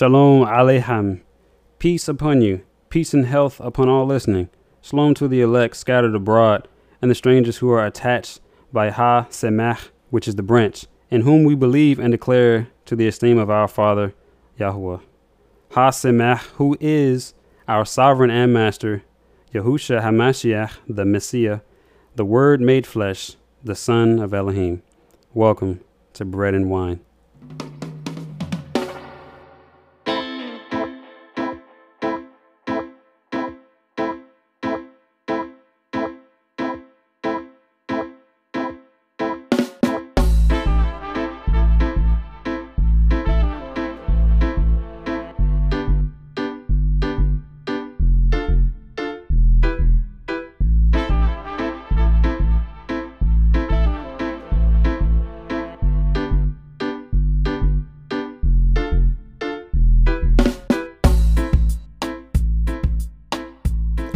Shalom Aleichem. Peace upon you. Peace and health upon all listening. Shalom to the elect scattered abroad, and the strangers who are attached by Ha Semach, which is the branch, in whom we believe and declare to the esteem of our Father, Yahuwah. Ha Semach, who is our sovereign and master, Yahusha Hamashiach, the Messiah, the Word made flesh, the Son of Elohim. Welcome to Bread and Wine.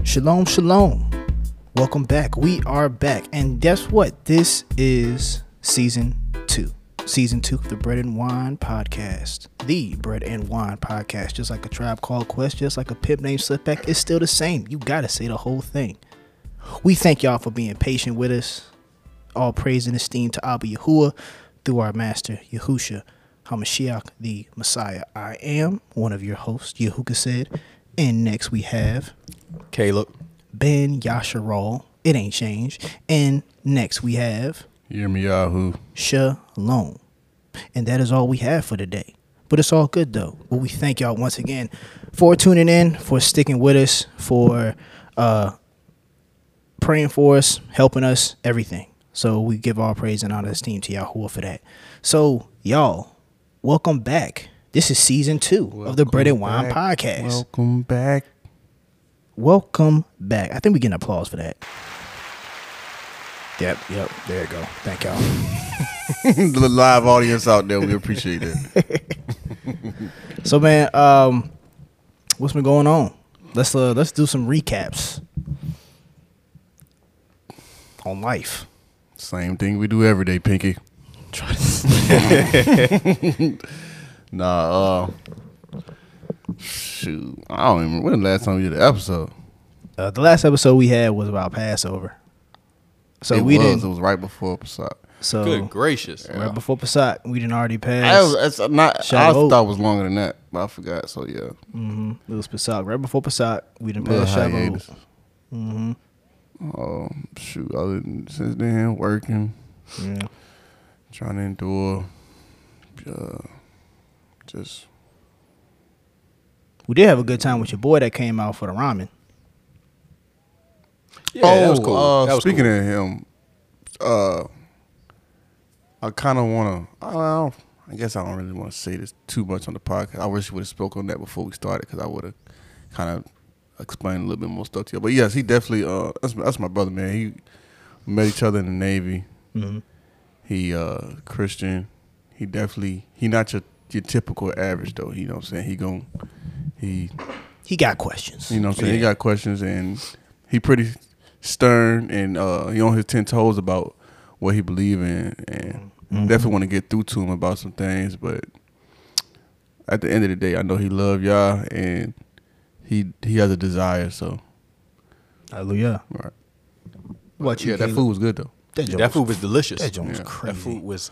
Shalom, shalom. Welcome back. We are back. And guess what? This is season 2. Season 2 of the Bread and Wine podcast. The Bread and Wine podcast. Just like a Tribe Called Quest, just like a pimp named Slipback, it's still the same. You got to say the whole thing. We thank y'all for being patient with us. All praise and esteem to Abba Yahuwah through our master, Yahusha Hamashiach, the Messiah. I am one of your hosts, Yahuwah Sa'id. And next we have Caleb Ben Yasharal. It ain't changed. And next we have Yirmiyahu. Shalom. And that is all we have for today. But it's all good though. But we thank y'all once again for tuning in, for sticking with us, for praying for us, helping us, everything. So we give all praise and honor and esteem to Yahuwah for that. So y'all, welcome back. This is season 2 of the Bread and Wine podcast. Welcome back. Welcome back. I think we get an applause for that. Yep. There you go. Thank y'all. The live audience out there, we appreciate it. So, man, what's been going on? Let's do some recaps on life. Same thing we do every day, Pinky. Try to. Shoot, I don't even remember when the last time we did an episode. The last episode we had was about Passover. So it was right before Pesach. So good gracious, yeah. Right before Pesach, we didn't already pass. I thought it was longer than that, but I forgot. So yeah, mm-hmm. It was Pesach. Right before Pesach, we didn't pass Shavuot. Mm-hmm. Oh shoot, I didn't since then working. Yeah, trying to endure. We did have a good time with your boy that came out for the ramen. Yeah, that was cool. Speaking of him, I kind of want to. I guess I don't really want to say this too much on the podcast. I wish we would have spoke on that before we started because I would have kind of explained a little bit more stuff to you. But yes, he definitely. That's my brother, man. He met each other in the Navy. Mm-hmm. He Christian. He definitely. He not your typical average though, you know what I'm saying? He got questions. You know what I'm saying? Yeah. He got questions and he pretty stern and he on his 10 toes about what he believe in and definitely want to get through to him about some things, but at the end of the day I know he love y'all and he has a desire, so hallelujah. All right. What you that food was good though. That food was delicious. That joint was crazy. That food was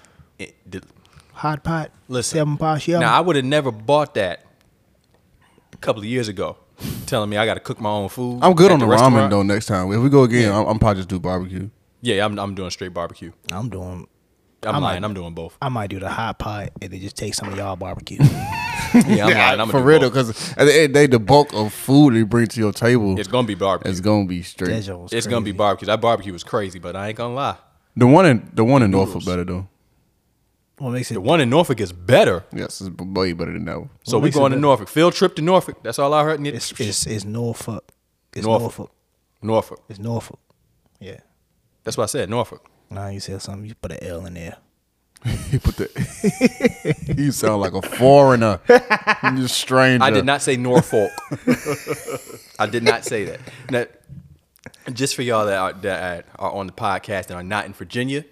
hot pot, listen, 7 pot. Now I would have never bought that a couple of years ago. Telling me I got to cook my own food. I'm good on the ramen though. Next time if we go again, I'm probably just do barbecue. Yeah, I'm doing straight barbecue. I'm doing both. I might do the hot pot and then just take some of y'all barbecue. I'm for real because at the end of the day, the bulk of food they bring to your table, it's gonna be barbecue. It's gonna be straight. It's gonna be barbecue. That barbecue was crazy, but I ain't gonna lie. The one in Norfolk better though. The one in Norfolk is better. Yes, it's way better than that one. So we're going to Norfolk. Field trip to Norfolk. That's all I heard. It's Norfolk. It's Norfolk. Norfolk. It's Norfolk. Yeah. That's what I said, Norfolk. Nah, you said something. You put an L in there. You put the... You sound like a foreigner. You're a stranger. I did not say Norfolk. I did not say that. Now, just for y'all that are on the podcast and are not in Virginia,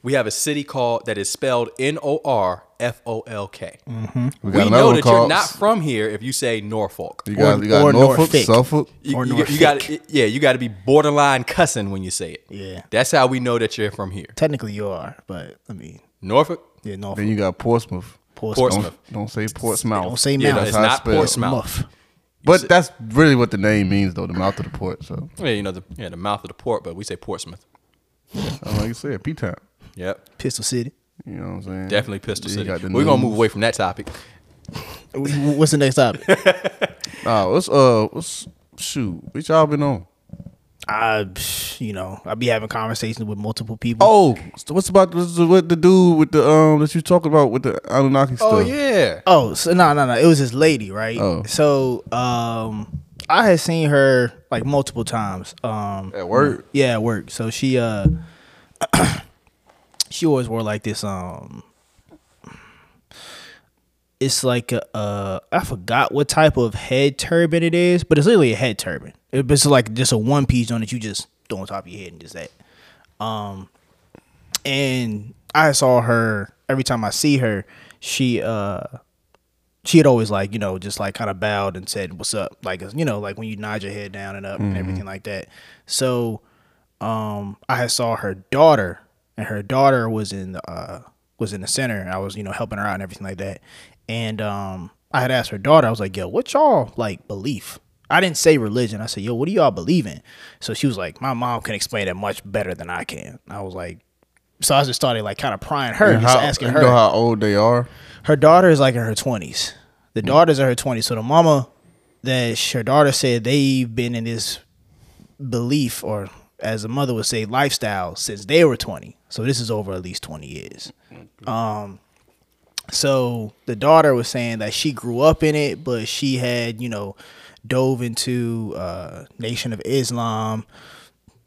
we have a city that is spelled N-O-R F-O-L-K. Mm-hmm. We know that you're not from here if you say Norfolk. You got Norfolk, Suffolk. You got to be borderline cussing when you say it. Yeah. That's how we know that you're from here. Technically you are, but I mean. Norfolk? Yeah, Norfolk. Then you got Portsmouth. Don't say Portsmouth. Don't say mouth. Yeah, no, it's not Portsmouth. But that's really what the name means, though, the mouth of the port. So yeah, you know, the mouth of the port, but we say Portsmouth. Like you said, P-Town. Yep. Pistol City. You know what I'm saying? Definitely Pistol City. We're going to move away from that topic. What's the next topic? What y'all been on? I be having conversations with multiple people. Oh, what's about what the dude with the that you talked about with the Anunnaki stuff? Oh yeah. Oh, so no. It was this lady, right? Oh. So I had seen her like multiple times. At work. Yeah, at work. So she she always wore like this it's like a I forgot what type of head turban it is, but it's literally a head turban. It's like just a one piece on it you just throw on top of your head and just that. And I saw her every time I see her, she had always like, you know, just like kind of bowed and said, "What's up?" Like, you know, like when you nod your head down and up and everything like that. So I saw her daughter, and her daughter was in the center, and I was, you know, helping her out and everything like that. And I had asked her daughter, I was like, "Yo, what y'all like belief?" I didn't say religion. I said, "Yo, what do y'all believe in?" So she was like, "My mom can explain it much better than I can." I was like, so I just started like kind of prying her, and just asking her. You know how old they are? Her daughter is like in her 20s. The daughters are her 20s. So the mama, her daughter said they've been in this belief, or as a mother would say, lifestyle since they were 20. So this is over at least 20 years. So the daughter was saying that she grew up in it, but she had, you know, dove into Nation of Islam.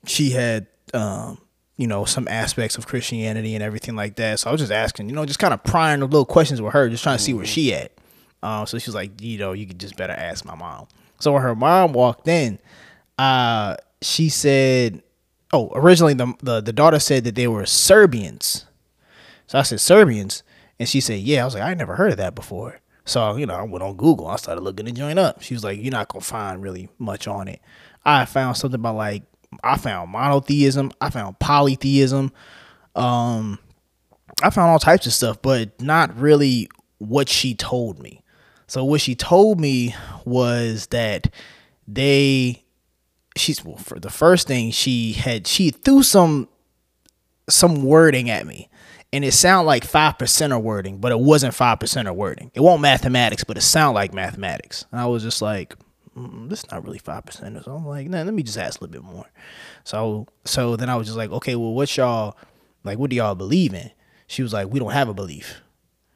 She had, you know, some aspects of Christianity and everything like that. So I was just asking, you know, just kind of prying the little questions with her, just trying to see where she at. So she was like, you know, you could just better ask my mom. So when her mom walked in, she said, oh, originally the daughter said that they were Serbians. So I said, Serbians? And she said, yeah. I was like, I never heard of that before. So, you know, I went on Google. I started looking the joint up. She was like, you're not going to find really much on it. I found something about like, I found monotheism. I found polytheism. I found all types of stuff, but not really what she told me. So what she told me was that for the first thing she threw some wording at me. And it sounded like 5% of wording, but it wasn't 5% of wording. It wasn't mathematics, but it sounded like mathematics. And I was just like, this is not really 5%. So I'm like, nah, let me just ask a little bit more. So then I was just like, okay, well, what do y'all believe in? She was like, we don't have a belief.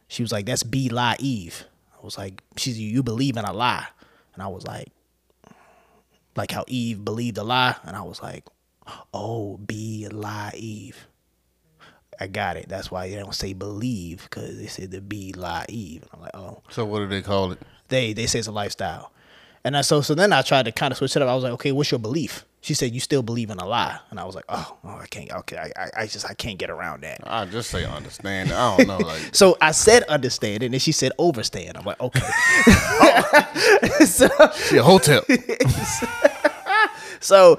She was like, that's B-lie-eve. I was like, you believe in a lie. And I was like how Eve believed a lie. And I was like, oh, B-lie-eve. I got it. That's why they don't say believe, because they say the be lie Eve. And I'm like, oh. So what do they call it? They say it's a lifestyle. And so then I tried to kind of switch it up. I was like, okay, what's your belief? She said, you still believe in a lie. And I was like, oh I can't. Okay, I can't get around that. I just say understand. I don't know. Like, so I said understand, and then she said overstand. I'm like, okay. She a hotel. So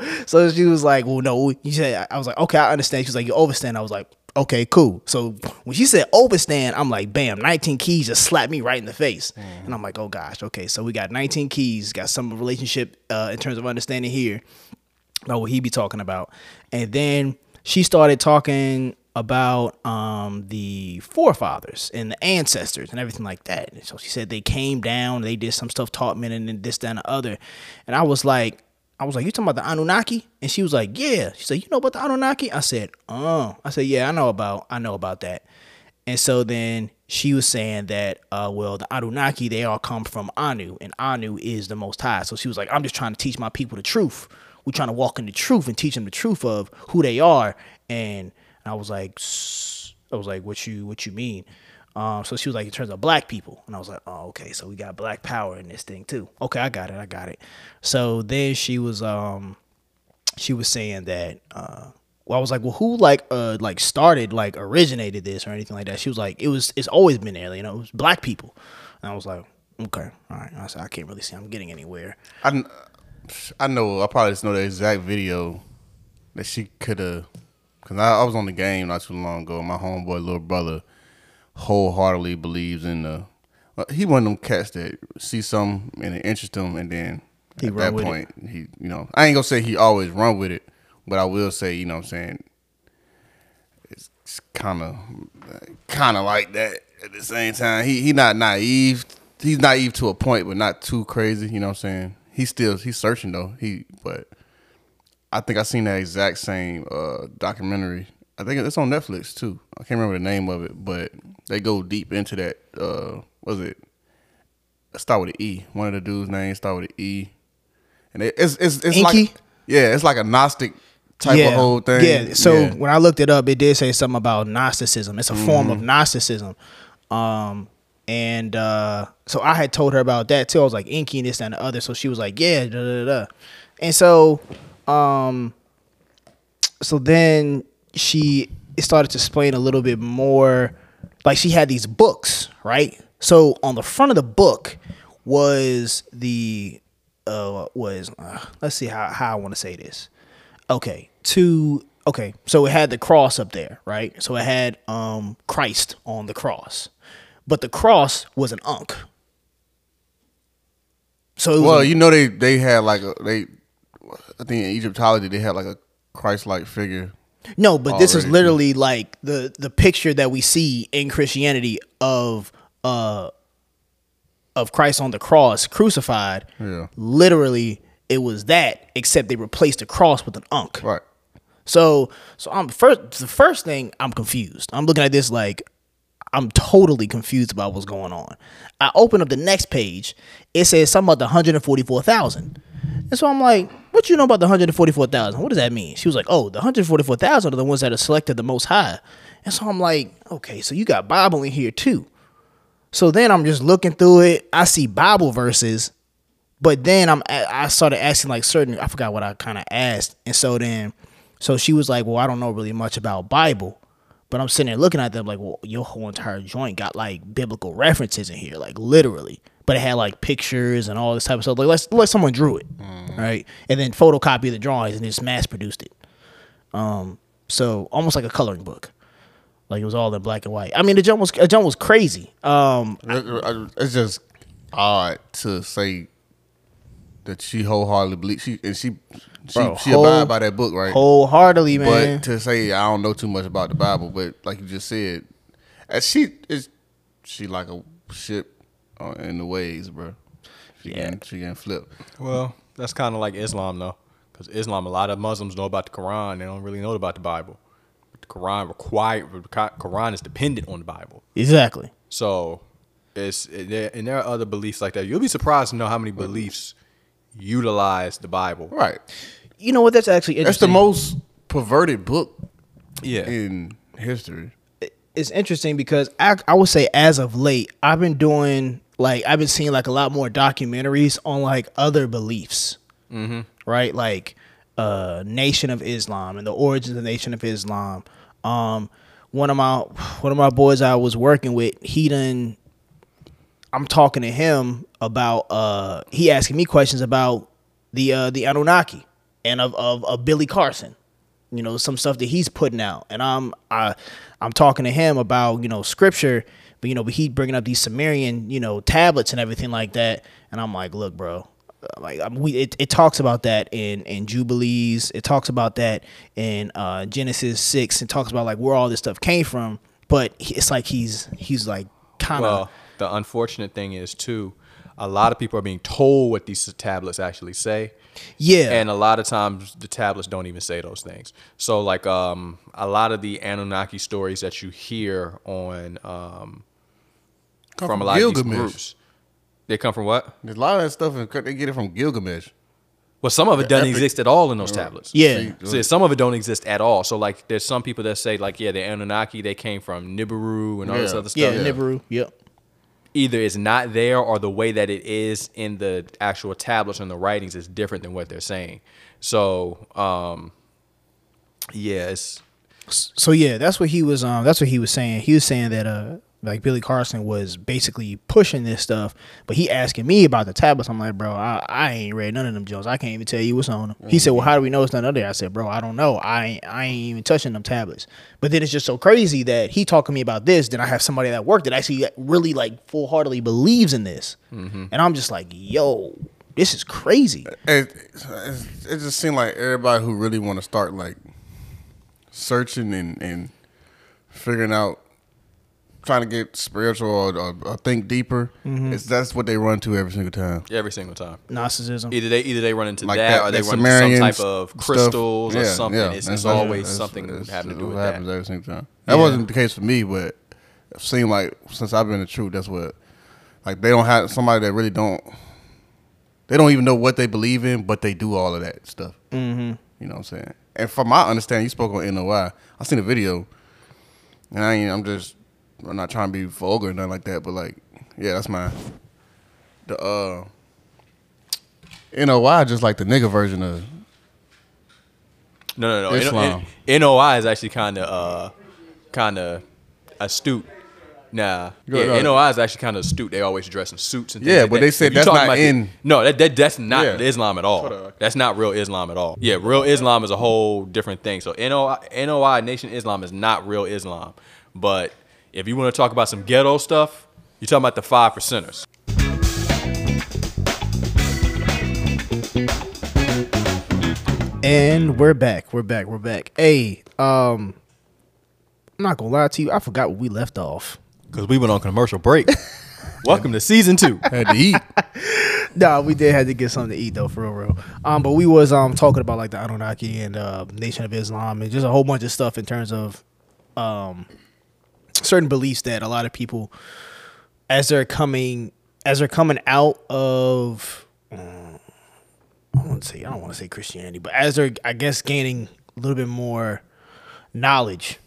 she was like, well, no. You said. I was like, okay, I understand. She was like, you overstand. I was like, okay, cool. So when she said overstand, I'm like, bam, 19 keys just slapped me right in the face. And I'm like, oh gosh, okay. So we got 19 keys, got some relationship in terms of understanding here. Know what he be talking about. And then she started talking about the forefathers and the ancestors and everything like that. And so she said they came down, they did some stuff, taught men, and then this, that, and the other. And I was like, you talking about the Anunnaki? And she was like, yeah. She said, you know about the Anunnaki? I said, oh. I said, yeah, I know about that. And so then she was saying that, well, the Anunnaki, they all come from Anu, and Anu is the Most High. So she was like, I'm just trying to teach my people the truth. We're trying to walk in the truth and teach them the truth of who they are. And I was like, what you mean? So she was like, in terms of black people. And I was like, oh, okay, so we got black power in this thing too. Okay, I got it. So then she was saying that I was like, well, who like started, like originated this or anything like that? She was like, it's always been there, you know, it was black people. And I was like, okay, all right. I said, I can't really see I'm getting anywhere. I probably just know the exact video that she could have, because I was on the game not too long ago. My homeboy, little brother, wholeheartedly believes in the, he one of them cats that see something and it interests him, and then he at that point, he, you know, I ain't gonna say he always run with it, but I will say, you know what I'm saying, it's kind of like that at the same time. He not naive. He's naive to a point, but not too crazy, you know what I'm saying? He's searching though. But I think I seen that exact same documentary. I think it's on Netflix too. I can't remember the name of it, but they go deep into that. Was it? Start with an E. One of the dudes' names start with an E, and it's like, yeah, it's like a Gnostic type of whole thing. Yeah. So when I looked it up, it did say something about Gnosticism. It's a form of Gnosticism, and so I had told her about that too. I was like, Inky and this and the other. So she was like, yeah, da da da, and so, so then she started to explain a little bit more. Like, she had these books, right? So on the front of the book was the let's see how I want to say this. Okay. So it had the cross up there, right? So it had Christ on the cross, but the cross was an Ankh. So it was they had like I think in Egyptology they had like a Christ-like figure. No, but this is literally like the picture that we see in Christianity of Christ on the cross crucified. Yeah. Literally, it was that, except they replaced the cross with an Ankh. Right. So I'm the first thing, I'm confused. I'm looking at this like I'm totally confused about what's going on. I open up the next page. It says something about the 144,000. And so I'm like, what you know about the 144,000? What does that mean? She was like, oh, the 144,000 are the ones that are selected the most high. And so I'm like, okay, so you got Bible in here too. So then I'm just looking through it. I see Bible verses, but then I started asking like certain, I forgot what I kind of asked. And so she was like, well, I don't know really much about Bible. But I'm sitting there looking at them like, well, your whole entire joint got like biblical references in here, like literally. But it had like pictures and all this type of stuff. Like like someone drew it, right? And then photocopied the drawings and just mass produced it. So almost like a coloring book. Like it was all in black and white. I mean, the jump was crazy. It's just odd to say that she wholeheartedly believes she abide by that book, right? Wholeheartedly, man. But to say I don't know too much about the Bible, but like you just said, she like a ship in the waves, bro. She can flip. Well, that's kind of like Islam though, because Islam, a lot of Muslims know about the Quran. They don't really know about the Bible. But the Quran is dependent on the Bible. Exactly. So there are other beliefs like that. You'll be surprised to know how many beliefs utilize the Bible. Right. You know what? That's actually interesting. That's the most perverted book in history. It's interesting because I would say as of late, I've been seeing like a lot more documentaries on like other beliefs. Mm-hmm. Right? Like Nation of Islam and the origins of the Nation of Islam. One of my boys I was working with, I'm talking to him about he asking me questions about the Anunnaki and of Billy Carson, you know, some stuff that he's putting out, and I'm talking to him about, you know, scripture, but you know, but he bringing up these Sumerian, you know, tablets and everything like that, and I'm like, look, bro, like it talks about that in Jubilees, it talks about that in Genesis 6, it talks about like where all this stuff came from, but it's like he's like kind of. Well, the unfortunate thing is, too, a lot of people are being told what these tablets actually say. Yeah. And a lot of times the tablets don't even say those things. So, like, a lot of the Anunnaki stories that you hear on from a lot Gilgamesh. Of these groups. They come from what? A lot of that stuff, they get it from Gilgamesh. Well, some of it doesn't exist at all in those tablets. Yeah. So some of it don't exist at all. So, like, there's some people that say, like, yeah, the Anunnaki, they came from Nibiru and all this other stuff. Yeah, Nibiru, yep. Either it's not there, or the way that it is in the actual tablets and the writings is different than what they're saying. So Yes. Yeah, so yeah, that's what he was. That's what he was saying. He was saying that like Billy Carson was basically pushing this stuff, but he asking me about the tablets. I'm like, bro, I ain't read none of them Jones. I can't even tell you what's on them. Mm-hmm. He said, well, how do we know it's none other? I said, bro, I don't know. I ain't even touching them tablets. But then it's just so crazy that he talking to me about this. Then I have somebody at work that actually really like full heartedly believes in this, mm-hmm. and I'm just like, yo, this is crazy. It just seemed like everybody who really want to start like searching and figuring out, trying to get spiritual or think deeper, mm-hmm. That's what they run to every single time. Every single time. Gnosticism. Either they run into like that, or they run into some type of crystals or something. Yeah, it's always something that's having to do with that. Every single time. That wasn't the case for me, but it seemed like since I've been in the truth, that's what, like they don't have somebody that really don't, they don't even know what they believe in, but they do all of that stuff. Mm-hmm. You know what I'm saying? And from my understanding, you spoke on NOI. I seen a video, and I'm not trying to be vulgar or nothing like that, but like, yeah, that's mine. The NOI just like the nigga version of no Islam. NOI is actually kind of astute. Nah, yeah, NOI is actually kind of astute. They always dress in suits and things. Yeah, like but that. They said that's not in. No, that's not Islam at all. That's not real Islam at all. Yeah, real Islam is a whole different thing. So NOI Nation Islam is not real Islam, but if you want to talk about some ghetto stuff, you're talking about the 5%ers. And we're back. Hey, I'm not going to lie to you. I forgot where we left off. Because we went on commercial break. Welcome to season 2. Had to eat. Nah, we did have to get something to eat though, for real. But we was talking about like the Anunnaki and Nation of Islam and just a whole bunch of stuff in terms of certain beliefs that a lot of people, as they're coming out of, I don't want to say Christianity, but as they're, I guess, gaining a little bit more knowledge,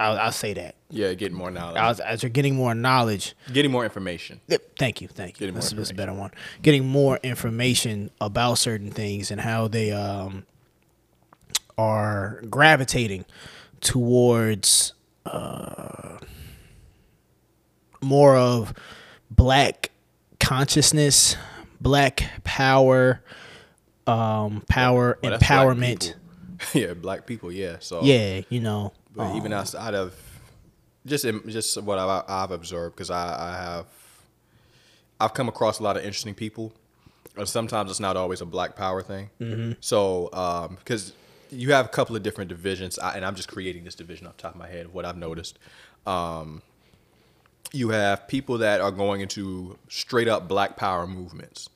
I'll say that. Yeah, getting more knowledge. As they're getting more knowledge, getting more information. Thank you. That's a better one. Getting more information about certain things and how they are gravitating towards more of black consciousness, black power, empowerment. Black yeah, black people. Yeah. So yeah, you know. But even outside of just what I've observed, because I've come across a lot of interesting people, and sometimes it's not always a black power thing. Mm-hmm. So because you have a couple of different divisions, and I'm just creating this division off the top of my head of what I've noticed. You have people that are going into straight up black power movements,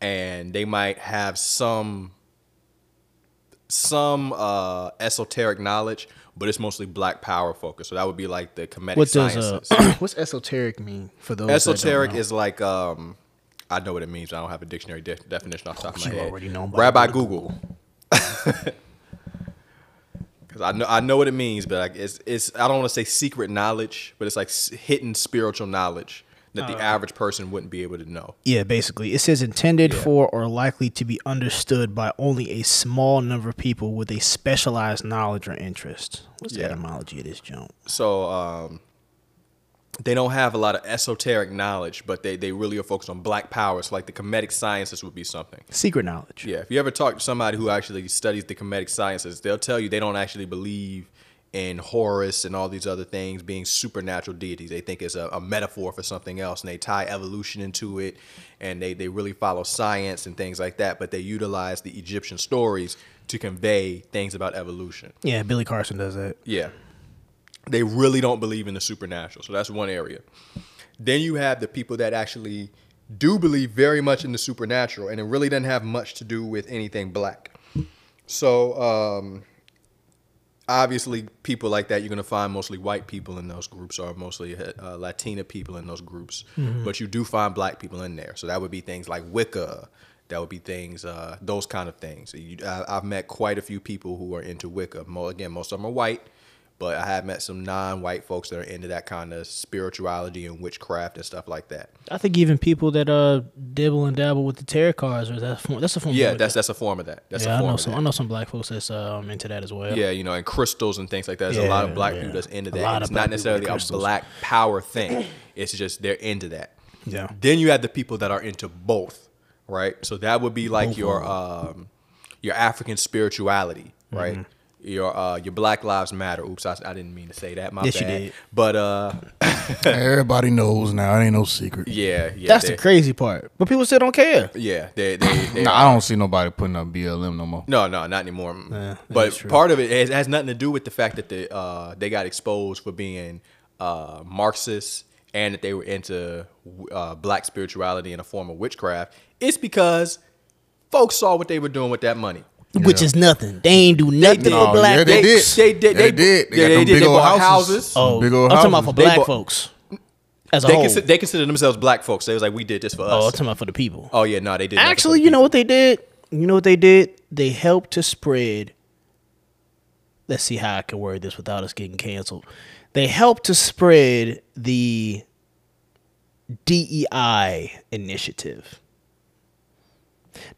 and they might have some esoteric knowledge, but it's mostly black power focused. So that would be like the Kemetic Sciences. What's esoteric mean for those? Esoteric is like, I know what it means, but I don't have a dictionary definition off the top of my head. You already know. Rabbi Google. Because I know what it means, but like it's I don't want to say secret knowledge, but it's like hidden spiritual knowledge that the average person wouldn't be able to know. Yeah, basically. It says intended for or likely to be understood by only a small number of people with a specialized knowledge or interest. What's the etymology of this junk? So they don't have a lot of esoteric knowledge, but they really are focused on black power. So like the Kemetic Sciences would be something. Secret knowledge. Yeah. If you ever talk to somebody who actually studies the Kemetic Sciences, they'll tell you they don't actually believe in Horus and all these other things being supernatural deities. They think it's a metaphor for something else, and they tie evolution into it, and they really follow science and things like that, but they utilize the Egyptian stories to convey things about evolution. Yeah, Billy Carson does that. Yeah. They really don't believe in the supernatural. So that's one area. Then you have the people that actually do believe very much in the supernatural, and it really doesn't have much to do with anything black. So obviously people like that, you're going to find mostly white people in those groups, or mostly Latina people in those groups. Mm-hmm. But you do find black people in there. So that would be things like Wicca. That would be things, those kind of things. I've met quite a few people who are into Wicca. Again, most of them are white. But I have met some non-white folks that are into that kind of spirituality and witchcraft and stuff like that. I think even people that dibble and dabble with the tarot cards, or that's a form. Yeah, that's a form of that. That's yeah, a form I know of some that. I know some black folks that's into that as well. Yeah, you know, and crystals and things like that. There's a lot of black people that's into that. It's not necessarily a black power thing. It's just they're into that. Yeah. Then you have the people that are into both, right? So that would be like your African spirituality, right? Mm-hmm. Your Black Lives Matter. Oops, I didn't mean to say that. My bad. You did. But everybody knows now. It ain't no secret. Yeah. That's the crazy part. But people still don't care. Yeah, they no, I don't see nobody putting up BLM no more. No, not anymore. Yeah, but part of it has nothing to do with the fact that they got exposed for being Marxists and that they were into black spirituality in a form of witchcraft. It's because folks saw what they were doing with that money. Which is nothing. They ain't do nothing for black folks. They did. They bought houses. Oh, big old houses. I'm talking about for black folks as a whole. They consider themselves black folks. They was like, we did this for us. Oh, I'm talking about for the people. Oh, yeah, no, they did. Actually, you know what they did? You know what they did? They helped to spread. Let's see how I can word this without us getting canceled. They helped to spread the DEI initiative.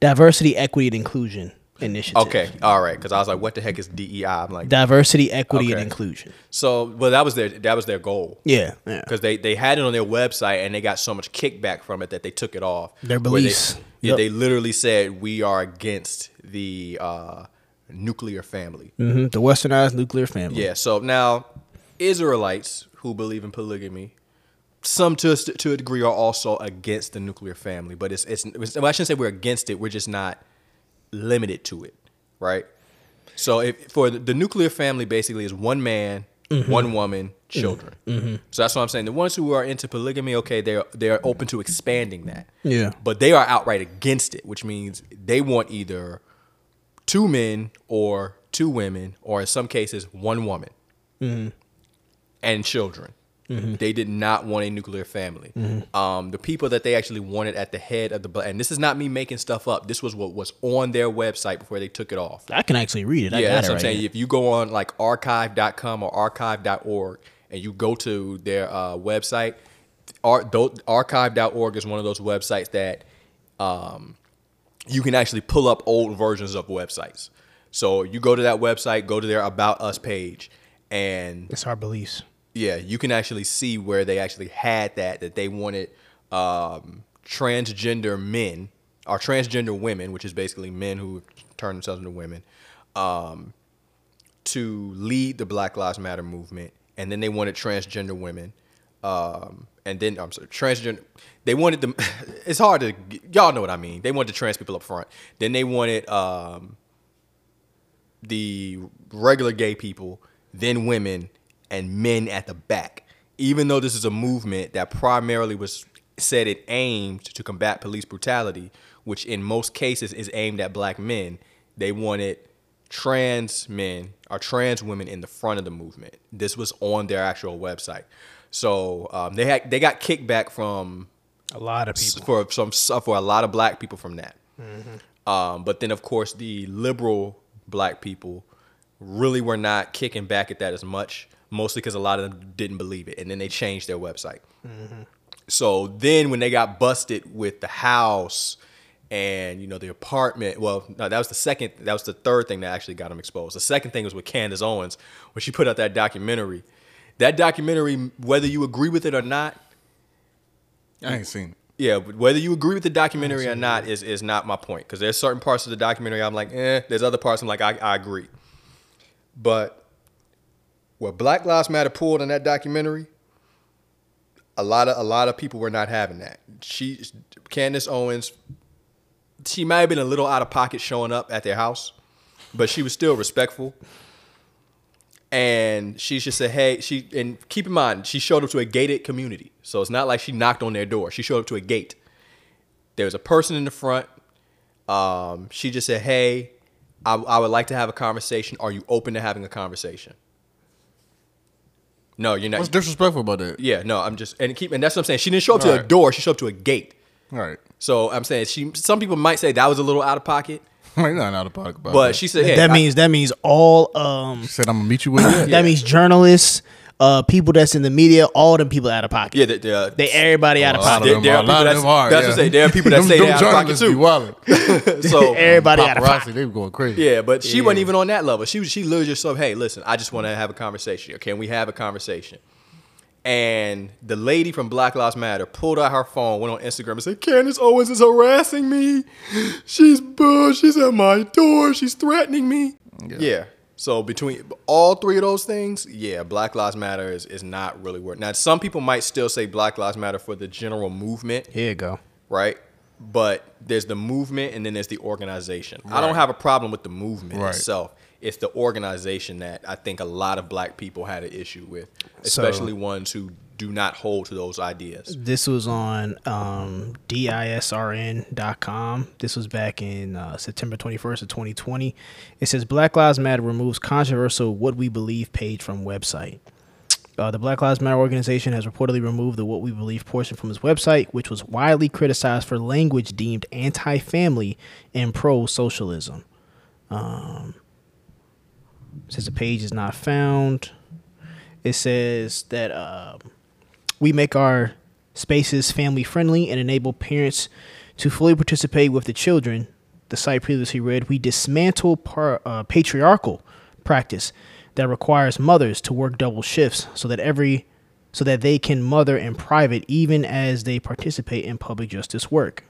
Diversity, Equity, and Inclusion initiative. Okay, all right. Because I was like, "What the heck is DEI?" I'm like, diversity, equity, and inclusion. So, well, that was their goal. Yeah. Because they had it on their website, and they got so much kickback from it that they took it off. Their beliefs. They literally said, "We are against the nuclear family, the westernized nuclear family." Yeah. So now, Israelites who believe in polygamy, some to a degree, are also against the nuclear family. But it's well, I shouldn't say we're against it. We're just not limited to it, right? So the nuclear family basically is one man, one woman, children. Mm-hmm. So that's what I'm saying. The ones who are into polygamy, okay, they're open to expanding that. Yeah. But they are outright against it, which means they want either two men or two women, or in some cases, one woman and children. Mm-hmm. They did not want a nuclear family. Mm-hmm. The people that they actually wanted at the head of the... And this is not me making stuff up. This was what was on their website before they took it off. I can actually read it. I got that's it what I'm saying. Here. If you go on like archive.com or archive.org and you go to their website, archive.org is one of those websites that you can actually pull up old versions of websites. So you go to that website, go to their About Us page, and... It's our beliefs. Yeah, you can actually see where they actually had that they wanted transgender men or transgender women, which is basically men who turn themselves into women, to lead the Black Lives Matter movement. And then they wanted transgender women. And then, I'm sorry, transgender, they wanted them, it's hard to, y'all know what I mean. They wanted the trans people up front. Then they wanted the regular gay people, then women, and men at the back. Even though this is a movement that primarily was said it aimed to combat police brutality, which in most cases is aimed at black men, they wanted trans men or trans women in the front of the movement. This was on their actual website. So they got kickback from a lot of people for a lot of black people from that. Mm-hmm. But then of course the liberal black people really were not kicking back at that as much. Mostly because a lot of them didn't believe it. And then they changed their website. Mm-hmm. So then when they got busted with the house and, you know, the apartment. Well, no, that was the third thing that actually got them exposed. The second thing was with Candace Owens when she put out that documentary. That documentary, whether you agree with it or not. I ain't seen it. Yeah, whether you agree with the documentary or not is not my point. Because there's certain parts of the documentary I'm like, eh. There's other parts I'm like, I agree. But... what Black Lives Matter pulled in that documentary, a lot of people were not having that. Candace Owens, she might have been a little out of pocket showing up at their house, but she was still respectful. And she just said, hey, and keep in mind, she showed up to a gated community. So it's not like she knocked on their door. She showed up to a gate. There was a person in the front. She just said, hey, I would like to have a conversation. Are you open to having a conversation? No, you're not. What's disrespectful about that? Yeah, no, I'm just and that's what I'm saying. She didn't show up to a door; she showed up to a gate. All right. So I'm saying some people might say that was a little out of pocket, Like, no, not a podcast. But she said, hey, that means all. She said, I'm gonna meet you with you. That means journalists. People that's in the media, all them people out of pocket. Yeah, they everybody out of pocket. There are people that say they're out of pocket too. So everybody out of pocket. They were going crazy. Yeah, but she wasn't even on that level. She literally just said, "Hey, listen, I just want to have a conversation. Can we have a conversation?" And the lady from Black Lives Matter pulled out her phone, went on Instagram, and said, "Candace Owens is harassing me. She's bush. She's at my door. She's threatening me." Yeah. So between all three of those things, yeah, Black Lives Matter is not really working. Now, some people might still say Black Lives Matter for the general movement. Here you go. Right? But there's the movement and then there's the organization. Right. I don't have a problem with the movement itself. It's the organization that I think a lot of black people had an issue with, especially ones who do not hold to those ideas. This was on DISRN.com. This was back in September 21st of 2020. It says, Black Lives Matter removes controversial What We Believe page from website. The Black Lives Matter organization has reportedly removed the What We Believe portion from its website, which was widely criticized for language deemed anti-family and pro-socialism. It says the page is not found. It says that we make our spaces family-friendly and enable parents to fully participate with the children. The site previously read, we dismantle patriarchal practice that requires mothers to work double shifts so that they can mother in private even as they participate in public justice work.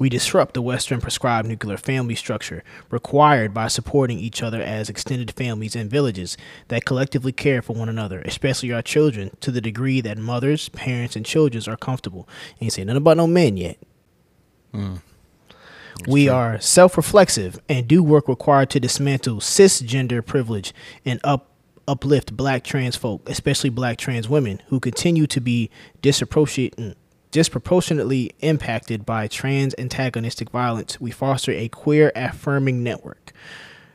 We disrupt the Western prescribed nuclear family structure required by supporting each other as extended families and villages that collectively care for one another, especially our children, to the degree that mothers, parents, and children are comfortable. Ain't say nothing about no men yet. We are self-reflexive and do work required to dismantle cisgender privilege and uplift black trans folk, especially black trans women, who continue to be disproportionately impacted by trans antagonistic violence. We foster a queer affirming network.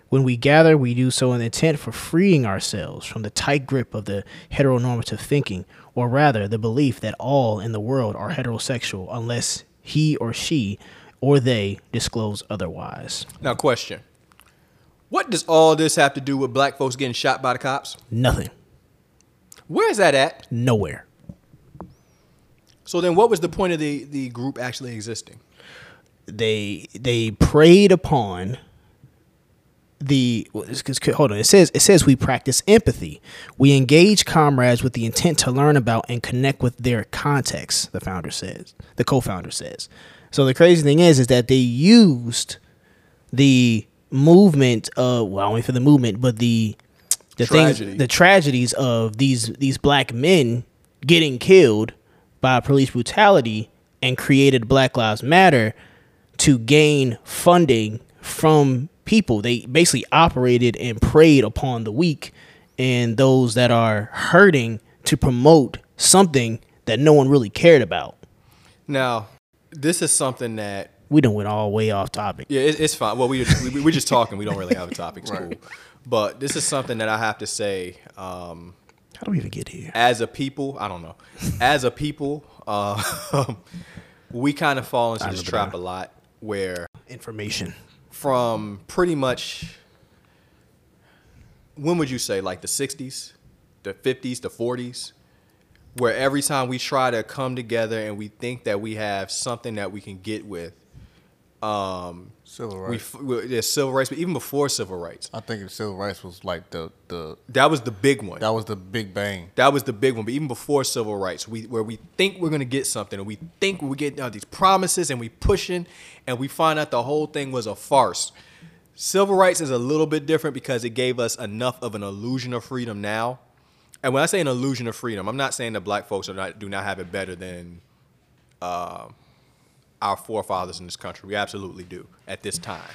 When we gather, we do so in the intent for freeing ourselves from the tight grip of the heteronormative thinking, or rather the belief that all in the world are heterosexual unless he or she or they disclose otherwise. Now, question. What does all this have to do with black folks getting shot by the cops? Nothing. Where is that at? Nowhere. So then what was the point of the group actually existing? They preyed upon the... Hold on. It says we practice empathy. We engage comrades with the intent to learn about and connect with their context, the co-founder says. So the crazy thing is that they used the movement of... Well, only for the movement, but the tragedies of these black men getting killed by police brutality, and created Black Lives Matter to gain funding from people. They basically operated and preyed upon the weak and those that are hurting to promote something that no one really cared about. Now, this is something that... We done went all way off topic. Yeah, it's fine. Well, we're just talking. We don't really have a topic. It's cool. But this is something that I have to say... How do we even get here? As a people, I don't know. As a people, we kind of fall into this trap a lot where... Information. From pretty much, when would you say, like the 60s, the 50s, the 40s, where every time we try to come together and we think that we have something that we can get with, civil rights. There's civil rights, but even before civil rights, I think civil rights was like the that was the big one. That was the big bang. That was the big one. But even before civil rights, we think we're gonna get something, and we think we get these promises, and we pushing, and we find out the whole thing was a farce. Civil rights is a little bit different because it gave us enough of an illusion of freedom now. And when I say an illusion of freedom, I'm not saying that black folks do not have it better than. Our forefathers in this country. We absolutely do at this time,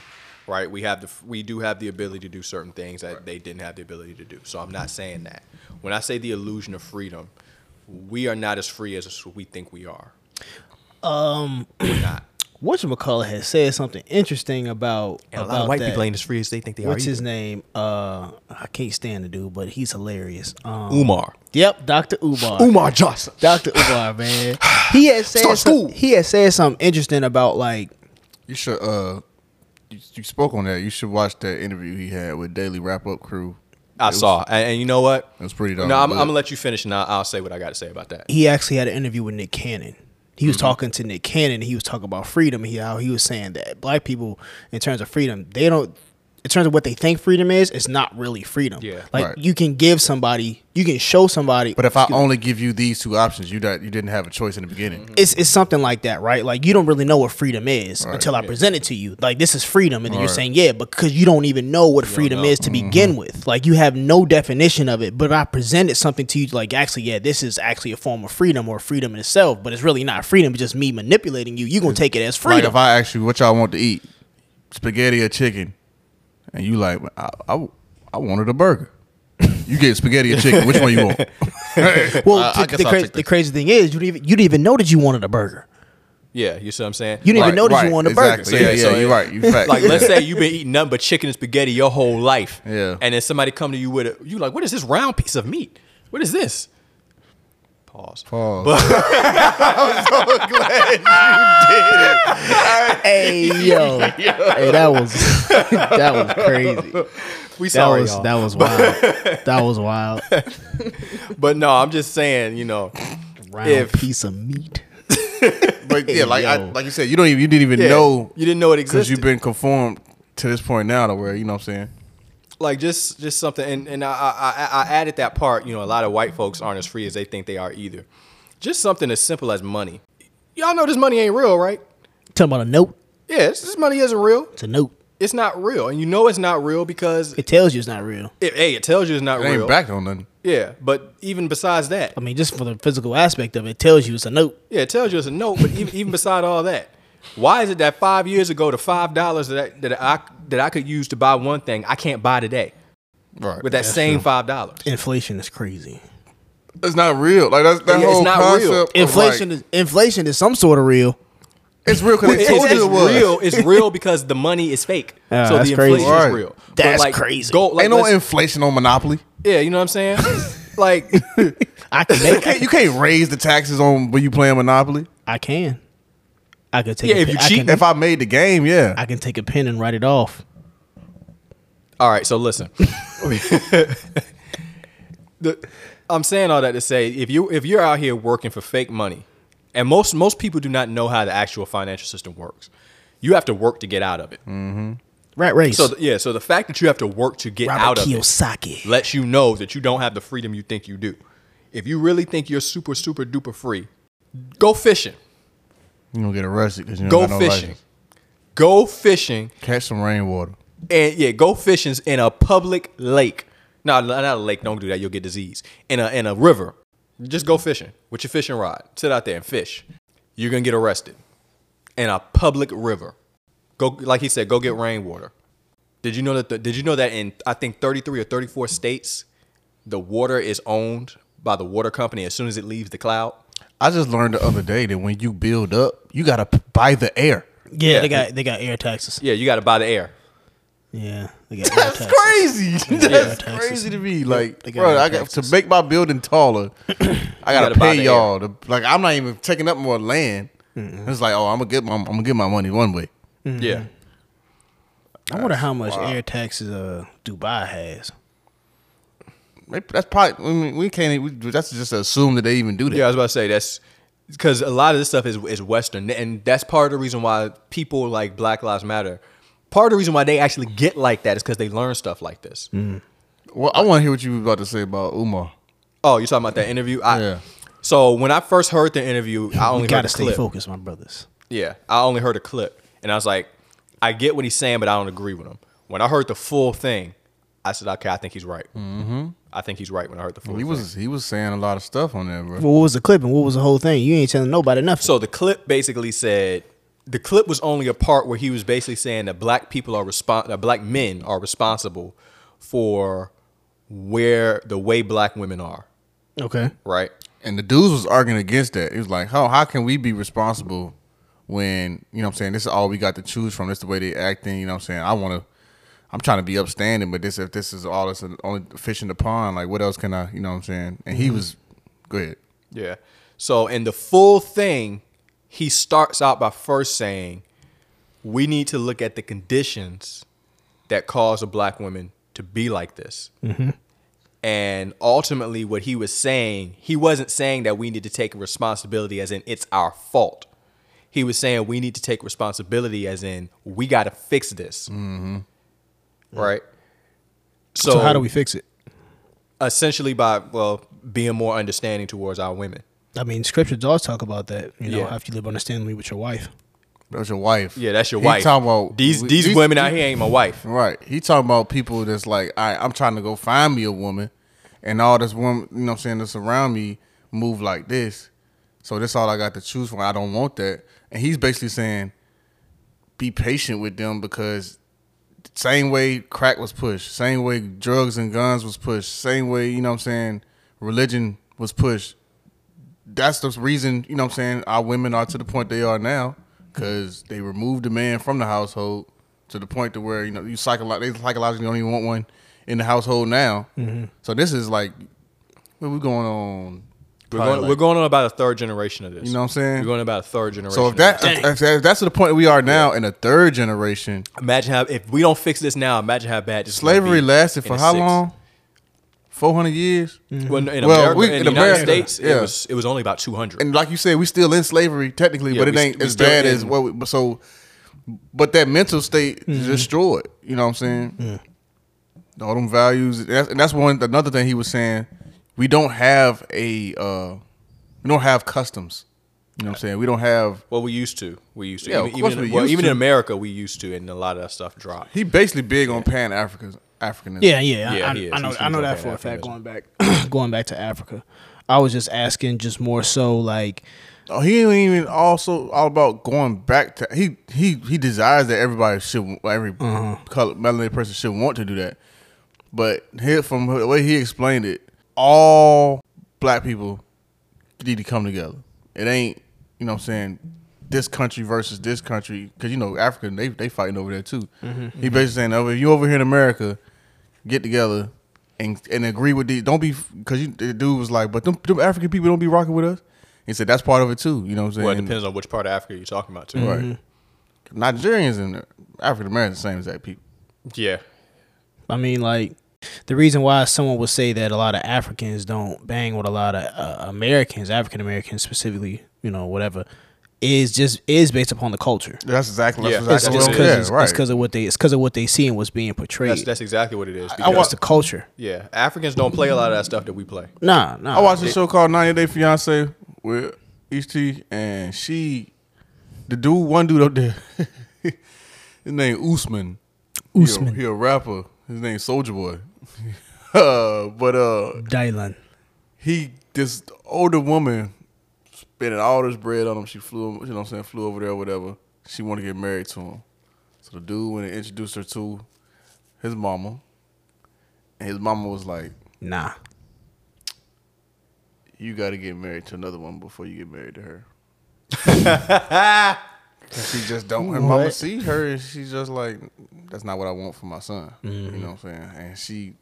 right? We do have the ability to do certain things that they didn't have the ability to do. So I'm not saying that. When I say the illusion of freedom, we are not as free as we think we are. We're not. Whatchamacallit has said something interesting about that. A lot of white people ain't as free as they think they are. What's his name? I can't stand the dude, but he's hilarious. Umar. Yep, Dr. Umar. Umar Johnson. Dr. Umar, man. He has said something interesting about, like... You should you spoke on that. You should watch that interview he had with Daily Wrap Up Crew. I saw. And you know what? It was pretty dumb. No, I'm going to let you finish and I'll say what I got to say about that. He actually had an interview with Nick Cannon. He was talking to Nick Cannon. He was talking about freedom. How he was saying that black people, in terms of freedom, they don't, in terms of what they think freedom is, it's not really freedom. Yeah. Like you can give somebody, you can show somebody. But if I only give you these two options, you didn't have a choice in the beginning. Mm-hmm. It's something like that, right? Like you don't really know what freedom is until I present it to you. Like this is freedom. And then you're saying, yeah, because you don't even know what freedom is to begin with. Like you have no definition of it. But if I presented something to you like, actually, yeah, this is actually a form of freedom or freedom in itself. But it's really not freedom. It's just me manipulating you. You're going to take it as freedom. Like if I ask you what y'all want to eat, spaghetti or chicken? And you like, I wanted a burger. You get spaghetti or chicken. Which one you want? Well, the crazy thing is, you didn't even know that you wanted a burger. Yeah, you see what I'm saying? You didn't even know that you wanted a burger. So, yeah, you're right. You're fact. Like, let's say you've been eating nothing but chicken and spaghetti your whole life. Yeah. And then somebody come to you with it. You like, what is this round piece of meat? What is this? Pause. I'm so glad you did it. Hey yo. Hey, that was crazy. We sorry, y'all. That was wild. That was wild. But no, I'm just saying, you know, round piece of meat. But yeah, like you said, you didn't even know. You didn't know it existed because you've been conformed to this point now to where, you know what I'm saying. Like just something, and I added that part. You know, a lot of white folks aren't as free as they think they are either. Just something as simple as money. Y'all know this money ain't real, right? Talking about a note. Yeah, this money isn't real. It's a note. It's not real, and you know it's not real because it tells you it's not real. It tells you it's not real. It ain't backed on nothing. Yeah, but even besides that, I mean, just for the physical aspect of it, it tells you it's a note. Yeah, it tells you it's a note, but even beside all that. Why is it that 5 years ago, the $5 that I could use to buy one thing, I can't buy today? Right. With that same $5. Inflation is crazy. It's not real. Like that's whole concept. Real. Inflation is some sort of real. It's real because they told you it was real. It's real because the money is fake. So the inflation is real. That's crazy. Ain't no inflation on Monopoly. Yeah, you know what I'm saying? Like you can't raise the taxes on when you playing Monopoly. I could take. Yeah, if you cheat, if I made the game, yeah, I can take a pen and write it off. All right, so listen, I'm saying all that to say, if you're out here working for fake money, and most people do not know how the actual financial system works, you have to work to get out of it. Mm-hmm. Rat race. So the fact that you have to work to get out of Kiyosaki. It lets you know that you don't have the freedom you think you do. If you really think you're super, super duper free, go fishing. You're going to get arrested because you don't have no license. Go fishing. Catch some rainwater. And yeah, go fishing in a public lake. No, not a lake. Don't do that. You'll get disease. In a river. Just go fishing with your fishing rod. Sit out there and fish. You're going to get arrested. In a public river. Go, like he said, go get rainwater. Did you know that in, I think, 33 or 34 states, the water is owned by the water company as soon as it leaves the cloud? I just learned the other day that when you build up, you gotta buy the air. Yeah, they got air taxes. Yeah, you gotta buy the air. Yeah, they got that's air taxes. Crazy. That's crazy to me. Like, bro, I got to make my building taller. I gotta pay y'all. Like, I'm not even taking up more land. Mm-hmm. It's like, oh, I'm gonna get my money one way. Mm-hmm. Yeah. I wonder how much air taxes Dubai has. That's probably we can't. That's just to assume that they even do that. Yeah, I was about to say that's because a lot of this stuff is Western, and that's part of the reason why people like Black Lives Matter. Part of the reason why they actually get like that is because they learn stuff like this. Mm. Well, I want to hear what you were about to say about Umar. Oh, you talking about that interview? Yeah. So when I first heard the interview, I only heard a clip. Gotta stay focused, my brothers. Yeah, I only heard a clip, and I was like, I get what he's saying, but I don't agree with him. When I heard the full thing, I said, okay, I think he's right. Mm-hmm. I think he's right when I heard the full thing. He was saying a lot of stuff on there, bro. Well, what was the clip and what was the whole thing? You ain't telling nobody nothing. So the clip basically said, the clip was only a part where he was basically saying that black people are black men are responsible for the way black women are. Okay. Right? And the dudes was arguing against that. It was like, how can we be responsible when, you know what I'm saying, this is all we got to choose from. This is the way they acting, you know what I'm saying? I'm trying to be upstanding, but if this is all that's only fish in the pond, like what else can I, you know what I'm saying? And he was, go ahead. Yeah. So in the full thing, he starts out by first saying, we need to look at the conditions that caused a black woman to be like this. Mm-hmm. And ultimately what he was saying, he wasn't saying that we need to take responsibility as in it's our fault. He was saying we need to take responsibility as in we got to fix this. Mm-hmm. Right? So how do we fix it? Essentially by, well, being more understanding towards our women. I mean, scripture does talk about that. You know, after you live understandingly with your wife. That's your wife. Yeah, that's your wife. Talking about these women out here ain't my wife. Right. He talking about people that's like, all right, I'm trying to go find me a woman, and all this woman, you know what I'm saying, that's around me move like this. So that's all I got to choose from. I don't want that. And he's basically saying, be patient with them because same way crack was pushed, same way drugs and guns was pushed, same way, you know what I'm saying, religion was pushed. That's the reason, you know what I'm saying, our women are to the point they are now. Because they removed the man from the household to the point to where, you know, they psychologically don't even want one in the household now. Mm-hmm. So this is like, what we going on? We're going on about a third generation of this. You know what I'm saying? We're going about a third generation. So if that's to the point we are now in a third generation. Imagine how, if we don't fix this now, imagine how bad this slavery lasted for how long? 400 years? Mm-hmm. Well, in America, in the United States, it was only about 200. And like you said, we still in slavery technically, but it ain't as bad as what we... But that mental state is destroyed. You know what I'm saying? Yeah. All them values. And that's another thing he was saying. We don't have customs. You know what I'm saying? We don't have... Well, we used to. Yeah, even in America, we used to, and a lot of that stuff dropped. He basically big on Pan-Africanism. I know that for a fact. Going back to Africa, I was just asking, just more so like, oh, he ain't even also all about going back to. He desires that every melanated person should want to do that. But here, from the way he explained it, all black people need to come together. It ain't, you know what I'm saying, this country versus this country, because you know Africa, they fighting over there too. Mm-hmm. He basically saying, if you over here in America, get together and agree with these. Don't be, because the dude was like, but them African people don't be rocking with us. He said that's part of it too. You know what I'm saying? Well, it depends on which part of Africa you're talking about too. Mm-hmm. Right. Nigerians and African Americans the same exact people. Yeah. I mean, like, the reason why someone would say that a lot of Africans don't bang with a lot of Americans, African Americans specifically, you know, whatever, is based upon the culture. That's exactly what it is. It's because of what they see and what's being portrayed. That's exactly what it is. It's the culture. Yeah, Africans don't play a lot of that stuff that we play. Nah. I watched a show called 90 Day Fiance with Eastie, and one dude up there, his name Usman. He a rapper. His name Soulja Boy. but Dylan. This older woman spending all this bread on him. She flew, you know what I'm saying, flew over there or whatever. She wanted to get married to him. So the dude, when he introduced her to his mama, and his mama was like, nah, you got to get married to another woman before you get married to her. She just don't. Her mama see her, and she's just like, that's not what I want for my son. Mm-hmm. You know what I'm saying? And she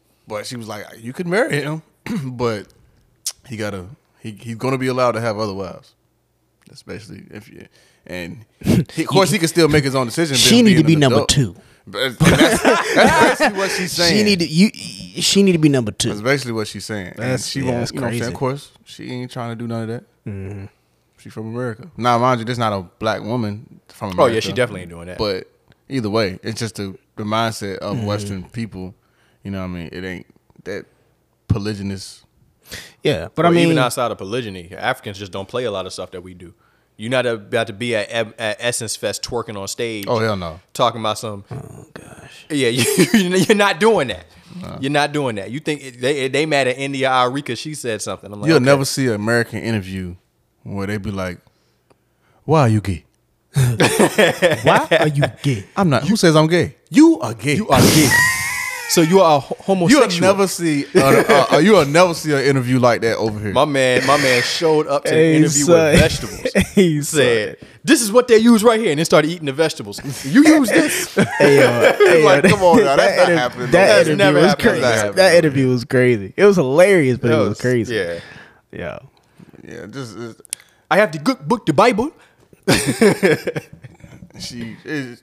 was like, you could marry him, but he got to... He's going to be allowed to have other wives, especially if you... And, of course, he can still make his own decision. She need to be number two. That's basically what she's saying. She need to be number two. That's basically what she's saying. That's crazy. You know what I'm saying? Of course, she ain't trying to do none of that. Mm-hmm. She from America. Now, mind you, this not a black woman from America. Oh, yeah, she definitely ain't doing that. But either way, it's just the mindset of Western people. You know what I mean? It ain't that polygynous... Yeah, but I mean, even outside of polygyny, Africans just don't play a lot of stuff that we do. You're not about to be at Essence Fest twerking on stage. Oh hell no! Talking about some. Oh gosh. Yeah, you're not doing that. No. You're not doing that. You think they mad at India Arica? She said something. I'm like, you'll never see an American interview where they be like, "Why are you gay? Why are you gay? I'm not. Who says I'm gay? You are gay. You are gay." So you are homosexual. You'll never see an interview like that over here. My man showed up to an interview with vegetables. He said, "This is what they use right here," and then started eating the vegetables. You use this? Come on, now, that's not happening. That interview was crazy. It was hilarious, but it was crazy. Yeah. I have to book the Bible. She is.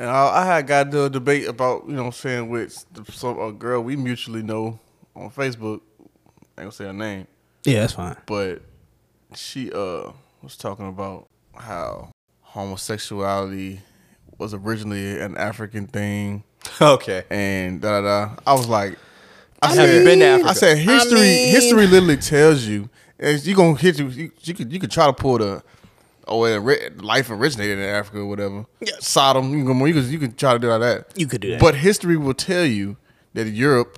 And I had got into a debate about, you know what I'm saying, with a girl we mutually know on Facebook. I ain't gonna say her name. Yeah, that's fine. But she was talking about how homosexuality was originally an African thing. Okay. And da-da-da. I was like, I mean, been to Africa? I said, history literally tells you. And you gonna hit you could try to pull the life originated in Africa or whatever. Yeah. Sodom, you can try to do all that. You could do that. But history will tell you that the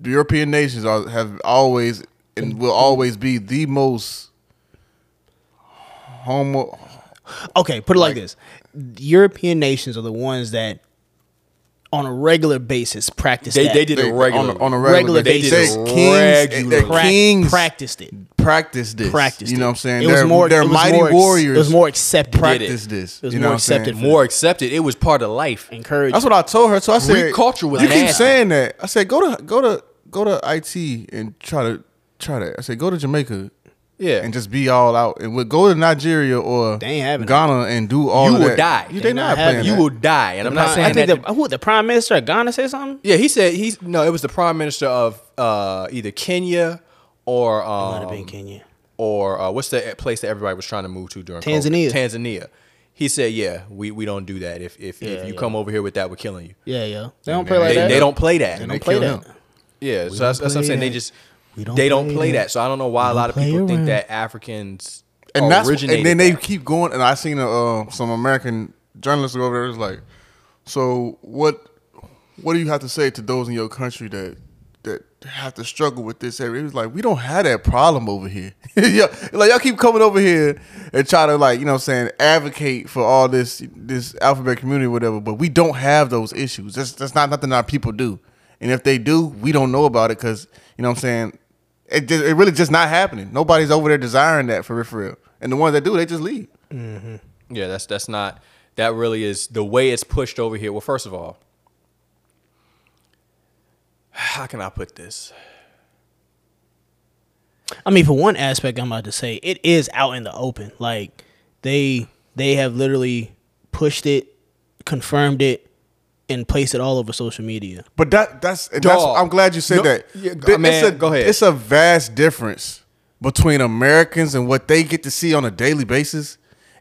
European nations have always and will always be the most homo. Okay, put it like this: the European nations are the ones that, on a regular basis, practice that. They did it regularly. On a regular basis. Kings practiced it. You know what I'm saying? It was mighty warriors. It was more accepted. It was more accepted. It was part of life. Encouraged. That's what I told her. So I said, Greek culture was nasty. You keep saying that. I said, go to IT and try that. I said, go to Jamaica. Yeah. And just be all out. And we'll go to Nigeria or Ghana and do all that. You will die. You will die. And I'm not saying that. The prime minister of Ghana said something? Yeah, he said it was the prime minister of either Kenya or it might have been Kenya. Or what's the place that everybody was trying to move to during Tanzania. COVID? Tanzania. He said, yeah, we don't do that. If you come over here with that, we're killing you. Yeah, yeah. They don't play that. Yeah, so that's what I'm saying. They just... They don't play that, so I don't know why a lot of people think that Africans originated. And then they keep going. And I seen some American journalists over there. It's like, so what do you have to say to those in your country that have to struggle with this? It was like, we don't have that problem over here. Like, y'all keep coming over here and try to, like, you know what I'm saying, advocate for all this alphabet community or whatever, but we don't have those issues. That's not nothing our people do. And if they do, we don't know about it because, you know what I'm saying, it really just not happening. Nobody's over there desiring that for real. And the ones that do, they just leave. Mm-hmm. Yeah, that's not, that really is the way it's pushed over here. Well, first of all, how can I put this? I mean, for one aspect, I'm about to say it is out in the open. Like they have literally pushed it, confirmed it, and place it all over social media. But that's I'm glad you said that. Yeah, man, go ahead. It's a vast difference between Americans and what they get to see on a daily basis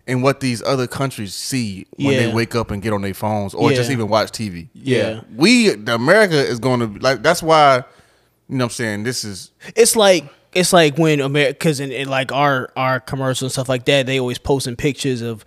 and what these other countries see when they wake up and get on their phones or just even watch TV. Yeah. America is going to, like, that's why, you know what I'm saying, this is... It's like when America, because in like our commercials and stuff like that, they always posting pictures of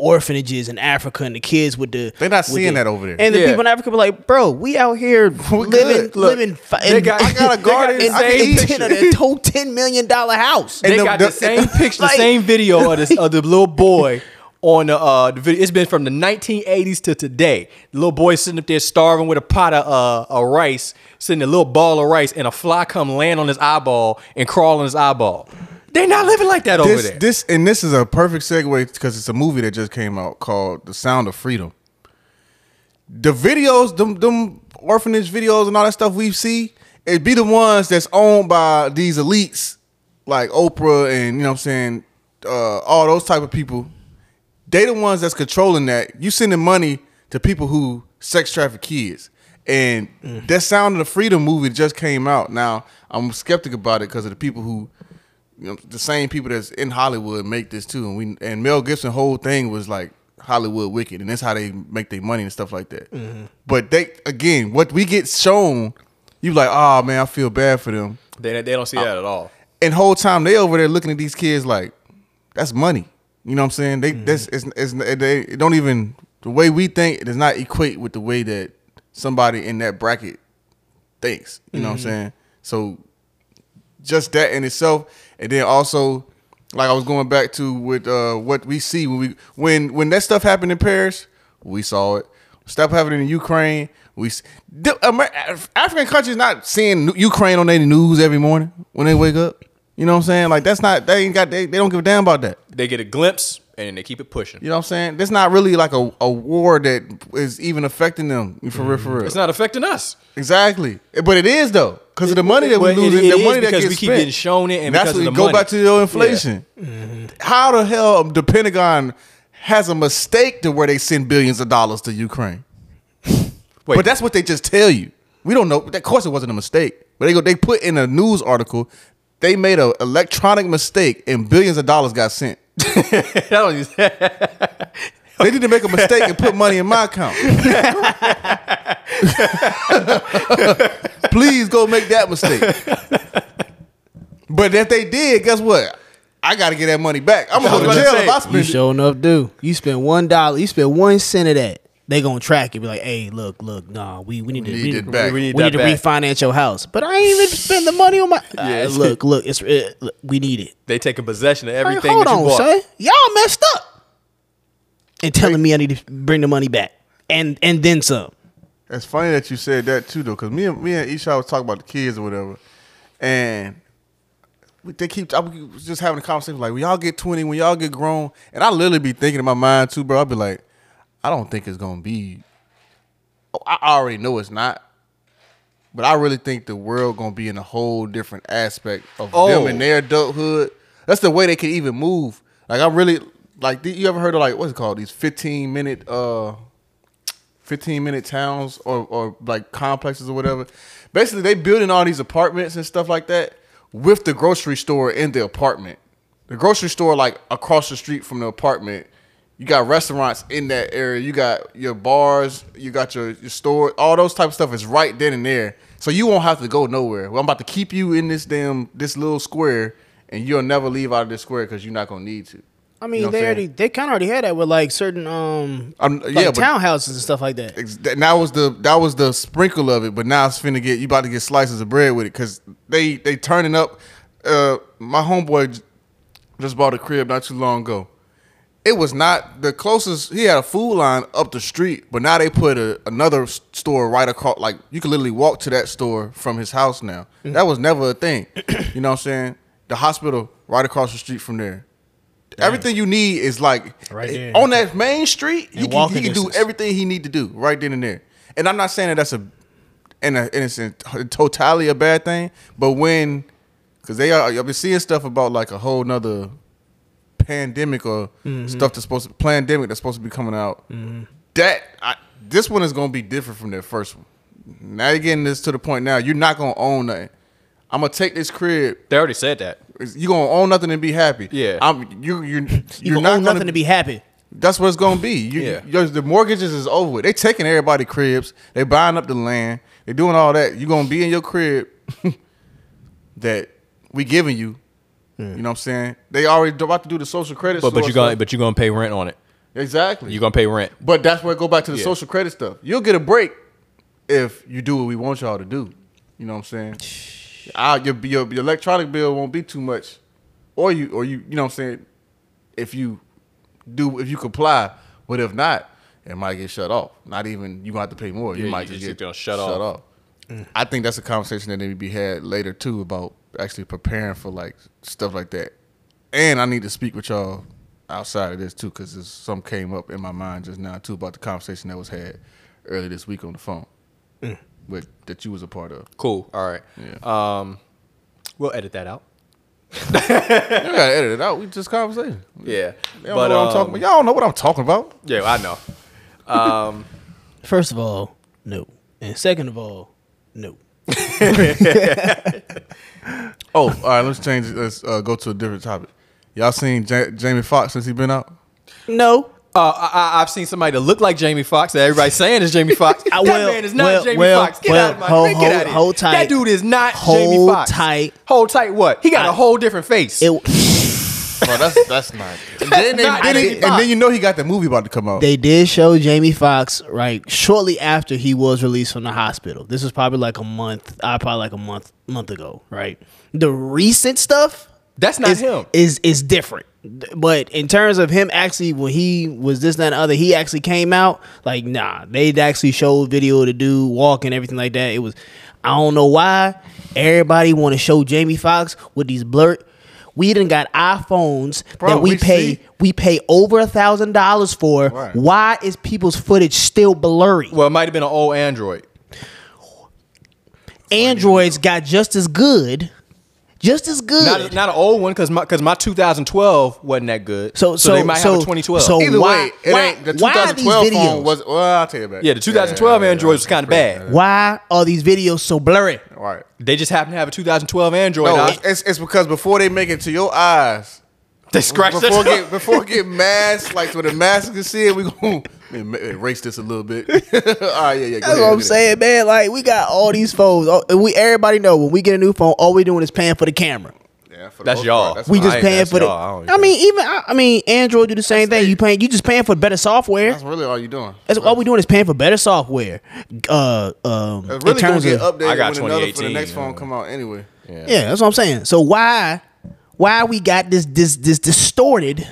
orphanages in Africa and the kids with the... They're not seeing that over there. And the people in Africa be like, bro, we out here living... I got a garden. They whole $10 million house. They got the same picture, the same video of the little boy on the video. It's been from the 1980s to today. The little boy sitting up there starving with a pot of rice, sitting a little ball of rice, and a fly come land on his eyeball and crawl on his eyeball. They're not living like that over there. This is a perfect segue because it's a movie that just came out called The Sound of Freedom. The videos, them orphanage videos and all that stuff we see, it be the ones that's owned by these elites like Oprah and, you know what I'm saying, all those type of people. They the ones that's controlling that. You sending money to people who sex traffic kids. And that Sound of the Freedom movie just came out. Now, I'm skeptic about it because of the people who, you know, the same people that's in Hollywood make this too. And Mel Gibson's whole thing was like Hollywood wicked. And that's how they make their money and stuff like that. Mm-hmm. But they, again, what we get shown, you like, oh man, I feel bad for them. They don't see that at all. And whole time they over there looking at these kids like, that's money. You know what I'm saying? It don't even, the way we think, it does not equate with the way that somebody in that bracket thinks. You know what I'm saying? So just that in itself. And then also, like I was going back to with what we see when that stuff happened in Paris, we saw it. Stuff happening in Ukraine, African countries not seeing Ukraine on their news every morning when they wake up. You know what I'm saying? Like that's not, they don't give a damn about that. They get a glimpse and then they keep it pushing. You know what I'm saying? That's not really like a war that is even affecting them for real. It's not affecting us. Exactly. But it is though. Because of the money that we lose and the money that gets spent. Because we keep getting shown it and that's because of the money. That's when you go back to your inflation. Yeah. How the hell the Pentagon has a mistake to where they send billions of dollars to Ukraine. Wait. But that's what they just tell you. We don't know. Of course, it wasn't a mistake. But they go. They put in a news article. They made an electronic mistake, and billions of dollars got sent. They need to make a mistake and put money in my account. Please go make that mistake. But if they did, guess what? I got to get that money back. I'm going to go to jail if I spend it. You sure enough do. You spend $1, you spend 1 cent of that. They going to track it. Be like, hey, look, nah, we need to refinance your house. But I ain't even spend the money on my... Yes. Look, we need it. They taking possession of everything that you bought. Hold on, son. Y'all messed up. And telling me I need to bring the money back. And then some. It's funny that you said that too, though, because me and Isha was talking about the kids or whatever. And... I was just having a conversation like, when y'all get 20, when y'all get grown, and I literally be thinking in my mind too, bro. I'll be like, I don't think it's gonna be. I already know it's not, but I really think the world gonna be in a whole different aspect of them and their adulthood. That's the way they can even move. Like I'm really like, you ever heard of like what's it called? These 15-minute towns or like complexes or whatever. Basically, they building all these apartments and stuff like that. With the grocery store in the apartment. The grocery store, like, across the street from the apartment. You got restaurants in that area. You got your bars. You got your store. All those type of stuff is right then and there. So you won't have to go nowhere. Well, I'm about to keep you in this little square, and you'll never leave out of this square because you're not going to need to. I mean, you know they kind of already had that with, like, certain townhouses and stuff like that. That was the sprinkle of it, but now it's finna get, you about to get slices of bread with it because they turning up. My homeboy just bought a crib not too long ago. It was not the closest, he had a food line up the street, but now they put another store right across, like, you can literally walk to that store from his house now. Mm-hmm. That was never a thing. You know what I'm saying? The hospital right across the street from there. Damn. Everything you need is like right there. On that main street. He can do everything he need to do right then and there. And I'm not saying that that's totally a bad thing, but because I've been seeing stuff about like a whole nother pandemic or stuff that's supposed to be coming out. Mm-hmm. This one is going to be different from that first one. Now you're getting this to the point now you're not going to own nothing. I'm gonna take this crib. They already said that. You gonna own nothing and be happy. Yeah. You're not gonna own nothing to be happy. That's what it's gonna be. The mortgages is over with. They taking everybody cribs. They buying up the land. They doing all that. You gonna be in your crib that we giving you. Mm. You know what I'm saying? They already about to do the social credit stuff. But you're gonna pay rent on it. Exactly. You're gonna pay rent. But that's where it go back to the social credit stuff. You'll get a break if you do what we want y'all to do. You know what I'm saying? Your electronic bill won't be too much, or you know what I'm saying. If you comply, but if not, it might get shut off. Not even you gonna have to pay more. You might just get shut off. Mm. I think that's a conversation that need to be had later too about actually preparing for like stuff like that. And I need to speak with y'all outside of this too because something came up in my mind just now too about the conversation that was had earlier this week on the phone. Mm. That you was a part of. Cool. All right. Yeah. We'll edit that out. You gotta edit it out. We just conversation. Yeah. Y'all know what I'm talking about. Y'all don't know what I'm talking about. Yeah, I know. First of all, no. And second of all, no. All right. Let's change. Let's go to a different topic. Y'all seen Jamie Foxx since he been out? No. I've seen somebody that look like Jamie Foxx that everybody's saying is Jamie Foxx. That man is not Jamie Foxx. Get out of my face. Hold tight. That dude is not Jamie Foxx. Hold tight what? He got a whole different face. That's not good. And then you know he got the movie about to come out. They did show Jamie Foxx right shortly after he was released from the hospital. This was probably like a month ago, right? The recent stuff that's not him. Is different. But in terms of him actually when he was this, that, and other, he actually came out like nah. They actually showed video of the dude walking, everything like that. It was I don't know why everybody want to show Jamie Foxx with these blurred. We done got iPhones that we pay over $1,000 for. Right. Why is people's footage still blurry? Well, it might have been an old Android. Androids got just as good. just as good. Not an old one, because my 2012 wasn't that good. So they might have a 2012. So either way, the 2012 phone was. Well, I'll tell you about it. Yeah, the 2012 Android was kind of bad. Why are these videos so blurry? All right, they just happen to have a 2012 Android. No, it's because before they make it to your eyes, they scratch it before it get masked. Like so the mask can see it, we gonna erase this a little bit. All right, yeah. That's what I'm saying, man. Like we got all these phones. Everybody know when we get a new phone, all we doing is paying for the camera. Yeah, that's y'all. We just paying for the. I mean, Android do the same thing. You just paying for better software. That's really all you doing. That's all we doing is paying for better software. It's really gonna get updated when another for the next phone come out anyway. Yeah, that's what I'm saying. So why? Why we got this distorted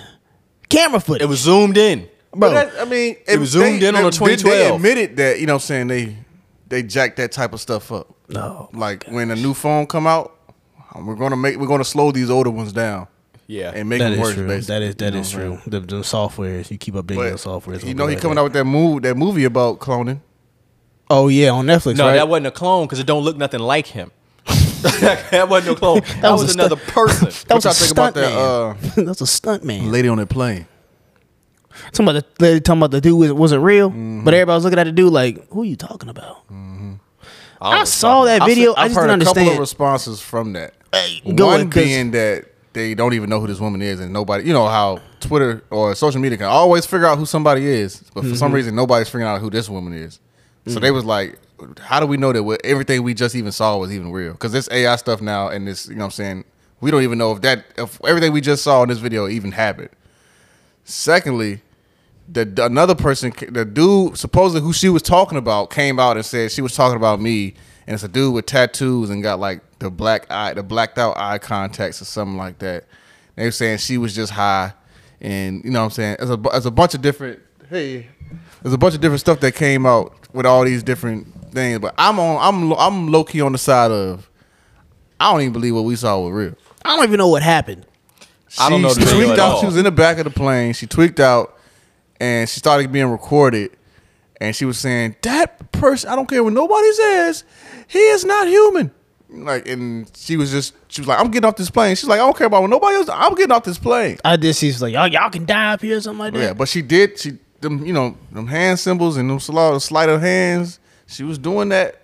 camera footage? It was zoomed in, bro. It was zoomed in on the 2012. They admitted that, you know what I'm saying, they jacked that type of stuff up. No, like when a new phone come out, we're gonna slow these older ones down. Yeah, and make it worse. Basically, that is true. The software, you keep updating the software. You know, he coming out with that movie about cloning. Oh yeah, on Netflix. No, that wasn't a clone because it don't look nothing like him. That wasn't no clone. That was another person. That was a stunt man. Lady on that plane. Talking about the dude wasn't real, but everybody was looking at the dude like, "Who are you talking about?" Mm-hmm. I saw that video. I just didn't understand. I've heard a couple of responses from that. One being that they don't even know who this woman is, and nobody, you know how Twitter or social media can always figure out who somebody is, but for some reason nobody's figuring out who this woman is. So they was like, how do we know that everything we just even saw was even real? Because this AI stuff now and this, you know what I'm saying, we don't even know if everything we just saw in this video even happened. Secondly, another person, the dude supposedly who she was talking about came out and said she was talking about me, and it's a dude with tattoos and got like the blacked out eye contacts or something like that. They were saying she was just high and, you know what I'm saying, there's a bunch of different stuff that came out with all these different things, but I'm low key on the side of I don't even believe what we saw was real. I don't even know what happened. I don't know. She tweaked out. She was in the back of the plane. She tweaked out, and she started being recorded. And she was saying, "That person, I don't care what nobody says, he is not human." Like, and she was like, "I'm getting off this plane." She's like, "I don't care about what nobody else. I'm getting off this plane." I did. She's like, "Y'all can die up here," or something like that. Yeah, but she did. Them, you know, them hand symbols and them sleight of hands. She was doing that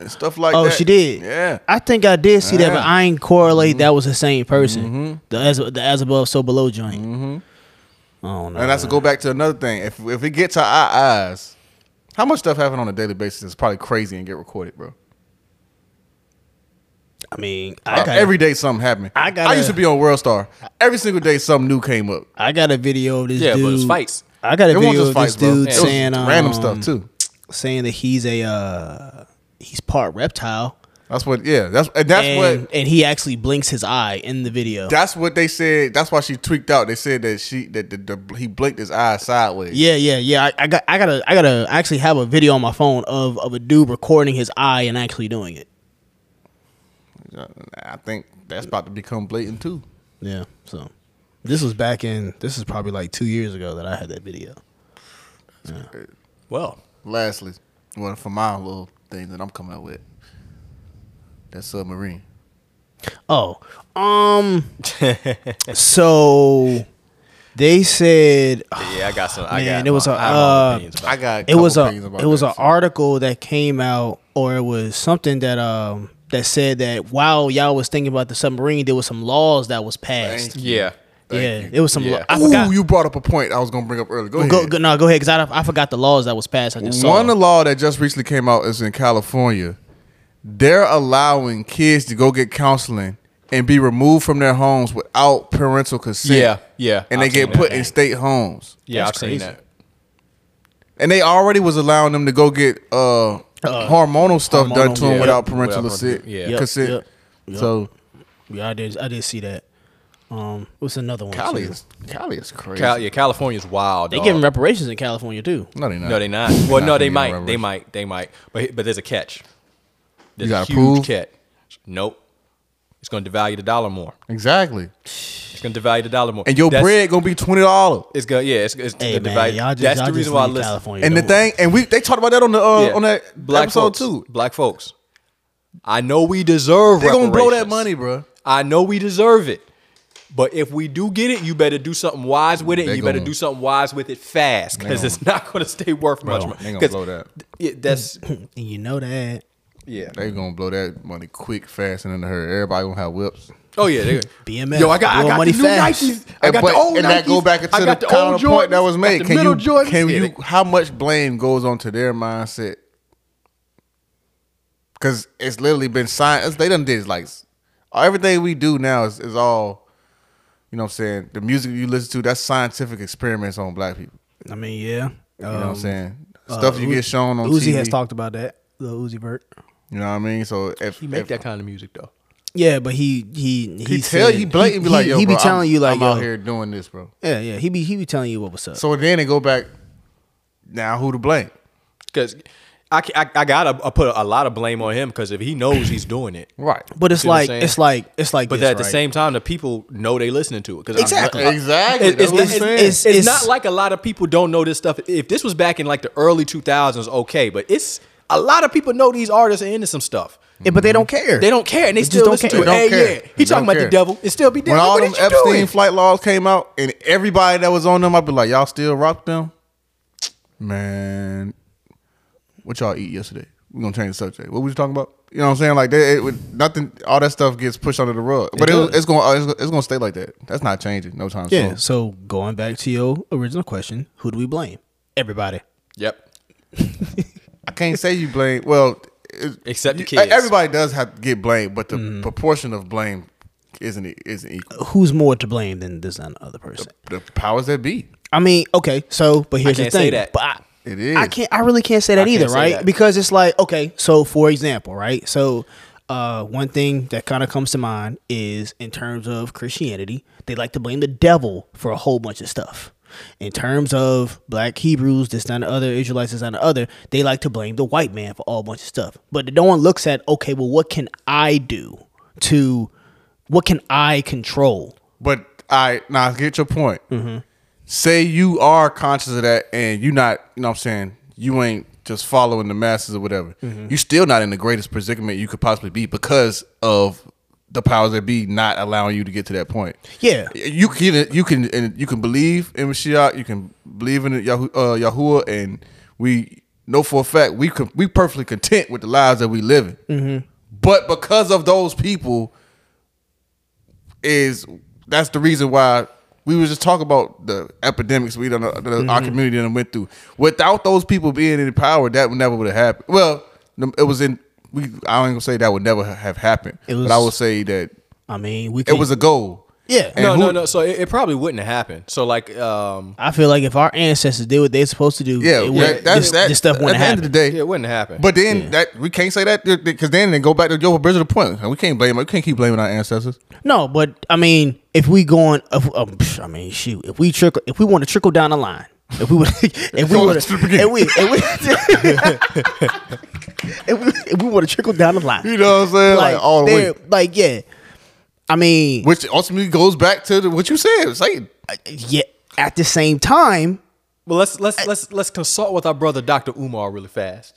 and stuff like that. Oh, she did. Yeah, I think I did see that, but I ain't correlate that was the same person. The as above, so below joint. Oh no! And that's to go back to another thing. If it gets to our eyes, how much stuff happen on a daily basis is probably crazy and get recorded, bro. I mean, every day something happened. I used to be on World Star. Every single day something new came up. I got a video of this dude. Yeah, but it was fights. I got a video of this dude saying random stuff too, saying that he's he's part reptile. That's what, yeah. And he actually blinks his eye in the video. That's what they said. That's why she tweaked out. They said that he blinked his eye sideways. Yeah. I gotta actually have a video on my phone of a dude recording his eye and actually doing it. I think that's about to become blatant too. Yeah. So. This is probably like 2 years ago that I had that video. Yeah. Well, lastly, one for my little thing that I'm coming up with, that submarine. Oh, so they said, yeah, I got some. It was an article that came out, or it was something that that said that while y'all was thinking about the submarine, there was some laws that was passed. Yeah. You brought up a point I was going to bring up earlier. Go ahead, because I forgot the laws that was passed. I just saw one. The law that just recently came out is in California. They're allowing kids to go get counseling and be removed from their homes without parental consent. Yeah. And they get put in state homes. Yeah, I've seen that. And they already was allowing them to go get hormonal stuff done to them without parental consent. So yeah, I did see that. What's another one? Cali is crazy. California's wild. They giving reparations in California too. No, they not. Well, no, they might. But there's a catch. There's a huge catch. Nope. It's going to devalue the dollar more. Exactly. It's going to devalue the dollar more. And your bread going to be $20. It's going to, yeah, it's hey, man, devalue. That's the reason why I listen. California, and the thing, and they talked about that on that Black episode folks, too. Black folks. I know we deserve reparations. They're going to blow that money, bro. I know we deserve it. But if we do get it, you better do something wise with it. And you better do something wise with it fast, because it's not going to stay worth much. They're going to blow that. That's, you know that. Yeah, they're going to blow that money quick, fast, and in the hurry. Everybody going to have whips. Oh yeah, they BMF. Yo, I got money the new fast. Nikes. I got the old Nikes. And that go back into the counterpoint that was made. How much blame goes onto their mindset? Because it's literally been science. They done did like everything we do now is all. You know what I'm saying? The music you listen to, that's scientific experiments on black people. I mean, yeah. You know what I'm saying? Stuff you get shown on TV. Uzi has talked about that. Lil Uzi Vert. You know what I mean? So if he make that kind of music though. Yeah, but he blatantly be like, yo, he be telling you like, I'm out here doing this, bro. Yeah, yeah. He be telling you what was up. So then it go back. Now who to blame? Because I gotta put a lot of blame on him, because if he knows he's doing it, right? But it's like. But at the same time, the people know they listening to it. Exactly. It's not like a lot of people don't know this stuff. If this was back in like the early 2000s, okay. But it's a lot of people know these artists are into some stuff. Yeah, but they don't care. They don't care, and they still don't listen to it. He talking about the devil. It still be devil. When all them Epstein flight laws came out, and everybody that was on them, I'd be like, y'all still rock them, man. What y'all eat yesterday? We're gonna change the subject. What were you talking about? You know what I'm saying? Like nothing. All that stuff gets pushed under the rug, but it's gonna stay like that. That's not changing no time soon. Yeah. So going back to your original question, who do we blame? Everybody. Yep. I can't say you blame. Well, except the kids. Everybody does have to get blamed, but the proportion of blame isn't equal. Who's more to blame than this other person? The powers that be. I mean, okay. So, but here's the thing. Say that. But it is. I really can't say that either, right? Because it's like, okay, so for example, right? So one thing that kind of comes to mind is in terms of Christianity, they like to blame the devil for a whole bunch of stuff. In terms of black Hebrews, this, that, and the other, Israelites, this, that, and the other, they like to blame the white man for a whole bunch of stuff. But no one looks at, okay, well, what can I do to, what can I control? But I get your point. Mm-hmm. Say you are conscious of that and you not, you know what I'm saying, you ain't just following the masses or whatever. Mm-hmm. You're still not in the greatest predicament you could possibly be because of the powers that be not allowing you to get to that point. Yeah. You can believe in Mashiach, you can believe in Yahuwah, and we know for a fact we perfectly content with the lives that we live in. Mm-hmm. But because of those people that's the reason why. We were just talking about the epidemics we done, our community done went through. Without those people being in power, that never would have happened. Well, it was in. I ain't gonna say that would never have happened, but I would say that. I mean, it was a goal. Yeah. And no. So it probably wouldn't have happened. So like, I feel like if our ancestors did what they're supposed to do, this stuff wouldn't happen. At the end of the day, it wouldn't happen. But then that we can't say that, because then they go back to Joe Bridger the point. We can't blame. We can't keep blaming our ancestors. No, but I mean. If we want to trickle down the line, if we want to trickle down the line, you know what I'm saying? Like all the way, like yeah. I mean, which ultimately goes back to what you said. Satan. Yeah. At the same time, well, let's consult with our brother Dr. Umar really fast.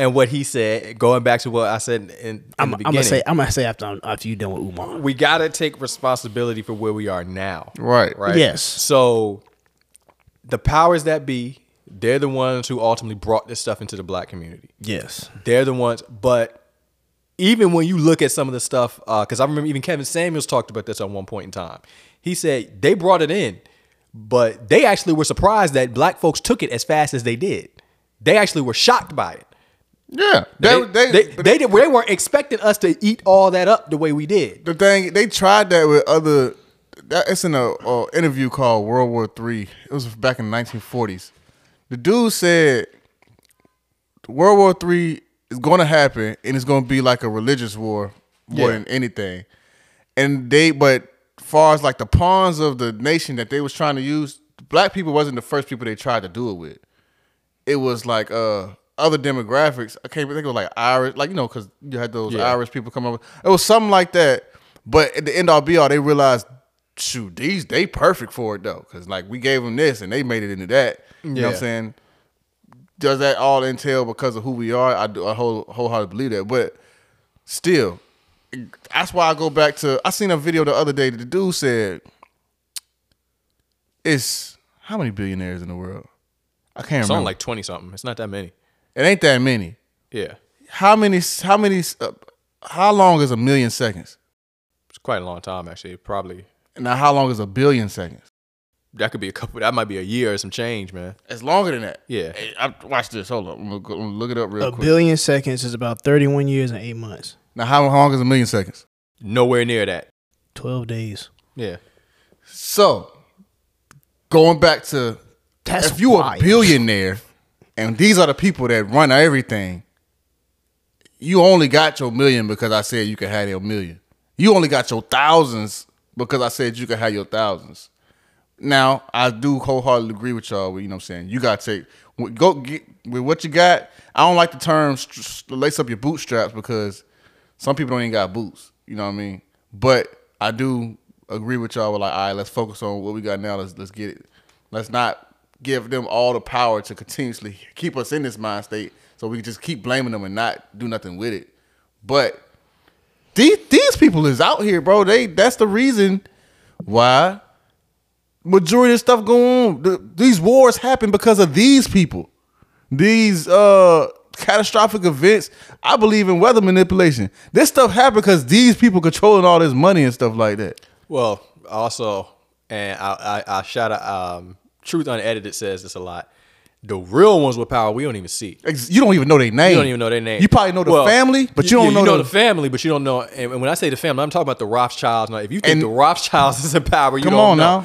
And what he said, going back to what I said in the beginning. I'm gonna say after you done with Umar, we gotta take responsibility for where we are now. Right. Right. Yes. So the powers that be, they're the ones who ultimately brought this stuff into the black community. Yes. They're the ones, but even when you look at some of the stuff, because I remember even Kevin Samuels talked about this at one point in time. He said they brought it in, but they actually were surprised that black folks took it as fast as they did. They actually were shocked by it. Yeah, they weren't expecting us to eat all that up the way we did. The thing they tried that with other, it's in a interview called World War III. It was back in the 1940s. The dude said World War III is going to happen, and it's going to be like a religious war more than anything. And far as like the pawns of the nation that they was trying to use, black people wasn't the first people they tried to do it with. It was like other demographics. I can't think of like Irish, like, you know, because you had those Irish people come over. It was something like that. But at the end all be all, they realized, shoot, they perfect for it though, because like we gave them this and they made it into that. You know what I'm saying? Does that all entail because of who we are? I wholeheartedly believe that. But Still, that's why I go back to, I seen a video the other day that the dude said, it's, how many billionaires in the world? I can't remember. It's only like 20 something. It's not that many. It ain't that many. Yeah. How long is a million seconds? It's quite a long time, actually. Probably. Now, how long is a billion seconds? That could be a couple. That might be a year or some change, man. It's longer than that. Yeah. Hey, watch this. Hold up. I'm going to look it up real quick. A billion seconds is about 31 years and 8 months. Now, how long is a million seconds? Nowhere near that. 12 days. Yeah. So, going back to, if you a billionaire and these are the people that run everything, you only got your million because I said you could have your million. You only got your thousands because I said you could have your thousands. Now, I do wholeheartedly agree with y'all with, you know what I'm saying? You got to take, go get with what you got. I don't like the term lace up your bootstraps because some people don't even got boots. You know what I mean? But I do agree with y'all with like, all right, let's focus on what we got now. Let's get it. Let's not give them all the power to continuously keep us in this mind state so we can just keep blaming them and not do nothing with it. But these people is out here, bro. That's the reason why majority of stuff going on. These wars happen because of these people. These catastrophic events. I believe in weather manipulation. This stuff happened because these people controlling all this money and stuff like that. Well, also, and I shout out, Truth Unedited says this a lot. The real ones with power, we don't even see. You don't even know their name. You don't even know their name. You probably know the family, but you don't know. You know the family, but you don't know. And when I say the family, I'm talking about the Rothschilds. Now, if you think the Rothschilds is in power, you don't know. Come on now.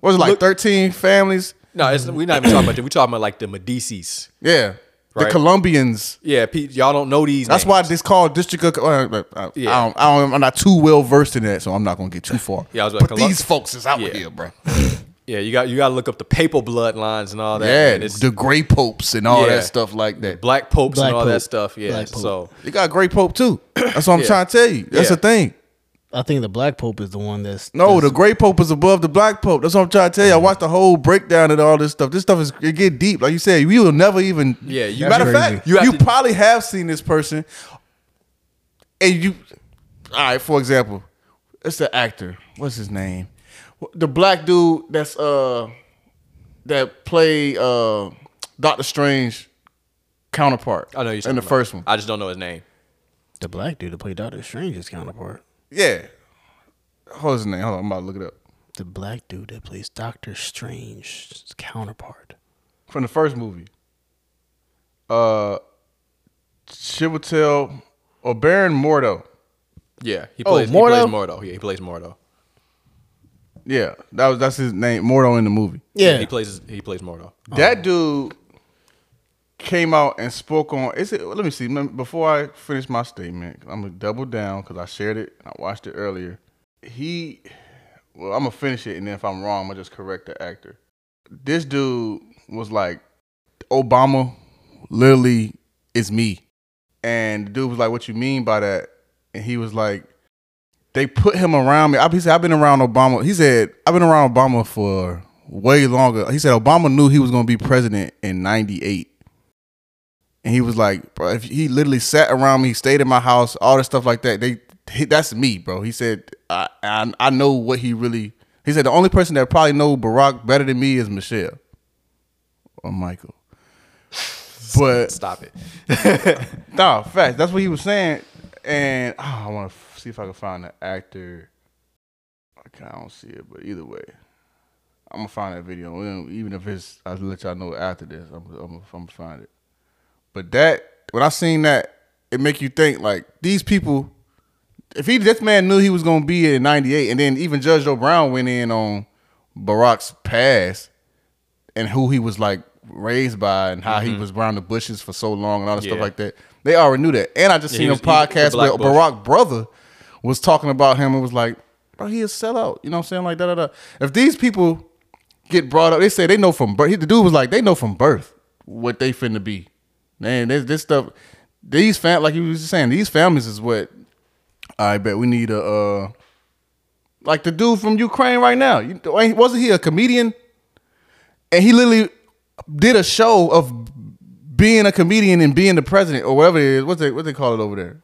Was it like 13 families? No, we're not even talking about that. We're talking about like the Medicis. Yeah. Right? The Colombians. Yeah. Y'all don't know these names. That's why this called District of... yeah. I'm not too well versed in that, so I'm not going to get too far. Yeah, I was like, but these folks is out here, bro. Yeah, you got to look up the papal bloodlines and all that. Yeah, man. The gray popes and all that stuff like that. Black popes and all that stuff. Yeah, so you got a gray pope too. That's what I'm trying to tell you. That's the thing. I think the black pope is the one that's the gray pope is above the black pope. That's what I'm trying to tell you. I watched the whole breakdown and all this stuff. This stuff it get deep. Like you said, you will never even. Yeah, matter of fact, you probably have seen this person, and you. All right, for example, it's the actor. What's his name? The black dude that's that played Doctor Strange counterpart. I know you're in the first one. I just don't know his name. The black dude that played Doctor Strange's counterpart. Yeah. What's his name? Hold on, I'm about to look it up. The black dude that plays Doctor Strange's counterpart from the first movie. Chiwetel or Baron Mordo. Yeah, he plays Mordo. Yeah, he plays Mordo. Yeah, that's his name, Mordo in the movie. Yeah, he plays Mordo. That dude came out and spoke on. Let me see. Before I finish my statement, I'm gonna double down because I shared it. I watched it earlier. I'm gonna finish it, and then if I'm wrong, I'm gonna just correct the actor. This dude was like, Obama literally is me, and the dude was like, "What you mean by that?" And he was like, they put him around me. He said, I've been around Obama. He said, I've been around Obama for way longer. He said, Obama knew he was going to be president in 98. And he was like, bro, if he literally sat around me, stayed in my house, all this stuff like that. That's me, bro. He said, I know what he really, he said, the only person that probably know Barack better than me is Michelle or Michael. But stop it. Nah, facts. That's what he was saying. And I want to see if I can find the actor. Okay, I don't see it, but either way, I'm gonna find that video. Even if it's, I'll let y'all know after this. I'm gonna find it. But that, when I seen that, it make you think like these people. If this man knew he was gonna be in '98, and then even Judge Joe Brown went in on Barack's past and who he was like raised by and how he was around the bushes for so long and all the stuff like that. They already knew that. And I just seen a podcast where Barack's brother was talking about him and was like, bro, he a sellout. You know what I'm saying? Like, da-da-da. If these people get brought up, they say they know from birth. The dude was like, they know from birth what they finna be. Man, this stuff, like you was saying, these families is what, I bet we need a, like the dude from Ukraine right now. Wasn't he a comedian? And he literally did a show of being a comedian and being the president or whatever it is. What they call it over there?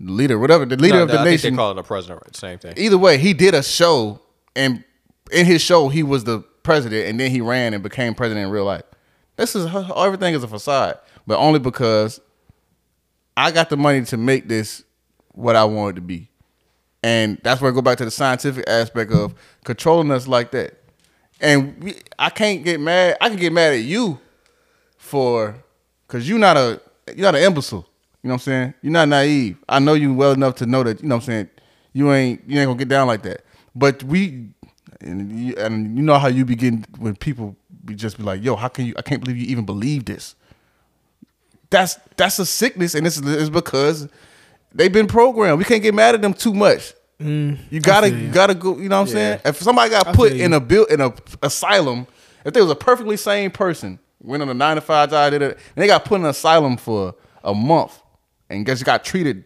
leader, whatever, the leader of the nation. I think they call it a president, right? Same thing. Either way, he did a show, and in his show, he was the president, and then he ran and became president in real life. This is everything is a facade, but only because I got the money to make this what I want it to be. And that's where I go back to the scientific aspect of controlling us like that. And I can't get mad. I can get mad at you because you're not an imbecile. You know what I'm saying? You're not naive. I know you well enough to know that, you know what I'm saying, you ain't gonna get down like that. But you know how you be getting when people be just be like, yo, I can't believe you even believe this. That's a sickness, and it's because they've been programmed. We can't get mad at them too much. You gotta go. You know what I'm saying? If somebody got put in an asylum, if they was a perfectly sane person, went on a 9-to-5 job, and they got put in an asylum for a month, and guess got treated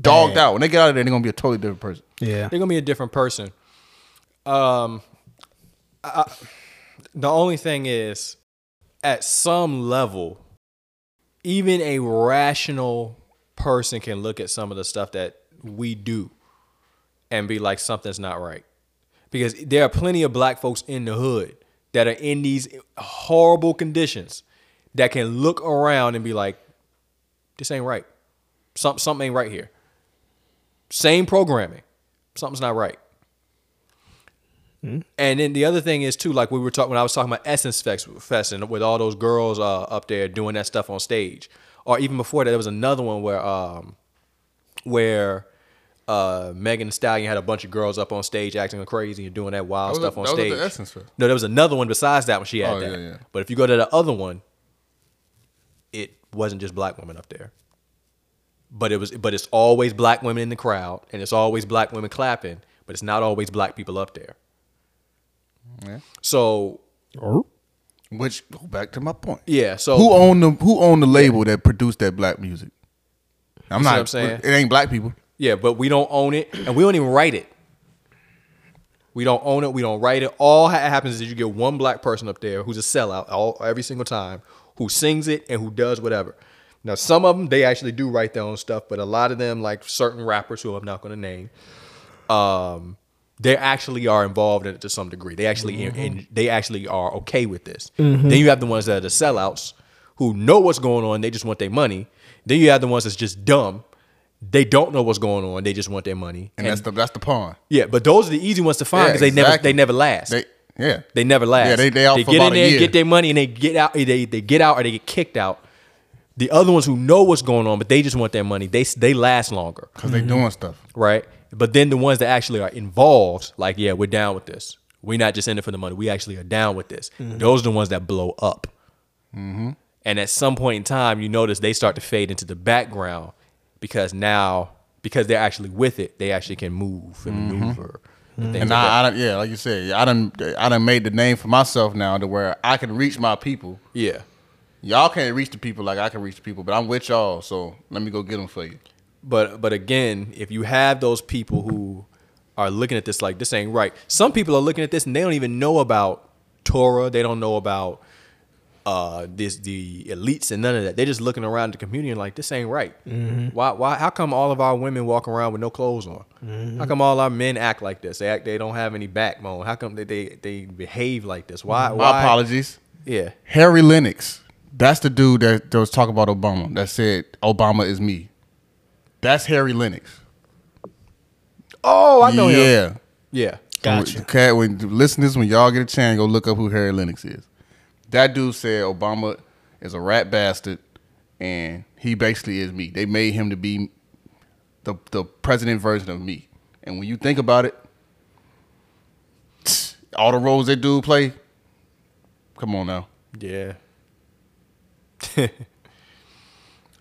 dogged out. When they get out of there, they're gonna be a totally different person. Yeah, they're gonna be a different person. The only thing is, at some level, even a rational person can look at some of the stuff that we do and be like, something's not right. Because there are plenty of black folks in the hood that are in these horrible conditions that can look around and be like, this ain't right. Something ain't right here. Same programming. Something's not right. Mm-hmm. And then the other thing is too, like we were talking, when I was talking about Essence Fest and with all those girls up there doing that stuff on stage. Or even before that, there was another one where Megan Thee Stallion had a bunch of girls up on stage acting crazy and doing that wild stuff on stage. No, there was another one besides that one. She had that. Yeah, yeah. But if you go to the other one, it wasn't just black women up there. But it's always black women in the crowd, and it's always black women clapping, but it's not always black people up there. Yeah. So. Oh. Which go back to my point. Yeah. So who owned the label that produced that black music? I'm saying it ain't black people. Yeah, but we don't own it, and we don't even write it. We don't own it. We don't write it. All that happens is you get one black person up there who's a sellout every single time, who sings it and who does whatever. Now, some of them they actually do write their own stuff, but a lot of them, like certain rappers who I'm not going to name, they actually are involved in it to some degree. They actually they actually are okay with this. Mm-hmm. Then you have the ones that are the sellouts who know what's going on. They just want their money. Then you have the ones that's just dumb. They don't know what's going on. They just want their money. And that's the pawn. Yeah, but those are the easy ones to find because they never last. They never last. Yeah, they out they for get about in there, a year. Get their money, and they get out. They get out or they get kicked out. The other ones who know what's going on, but they just want their money. They last longer because they doing stuff right. But then the ones that actually are involved, like, yeah, we're down with this. We're not just in it for the money. We actually are down with this. Mm-hmm. Those are the ones that blow up. Mm-hmm. And at some point in time, you notice they start to fade into the background because they're actually with it, they actually can move and maneuver. Mm-hmm. And like you said, I done made the name for myself now to where I can reach my people. Yeah. Y'all can't reach the people like I can reach the people, but I'm with y'all, so let me go get them for you. But again, if you have those people who are looking at this like this ain't right, some people are looking at this and they don't even know about Torah. They don't know about the elites and none of that. They're just looking around the community and like this ain't right. Mm-hmm. Why? How come all of our women walk around with no clothes on? Mm-hmm. How come all our men act like this? They don't have any backbone. How come they behave like this? Why? My apologies. Yeah, Harry Lennix. That's the dude that was talking about Obama. That said Obama is me. That's Harry Lennix. Oh, I know him. Yeah. Gotcha. Okay, when listeners, when y'all get a chance, go look up who Harry Lennix is. That dude said Obama is a rat bastard, and he basically is me. They made him to be the president version of me. And when you think about it, all the roles that dude play, come on now. Yeah.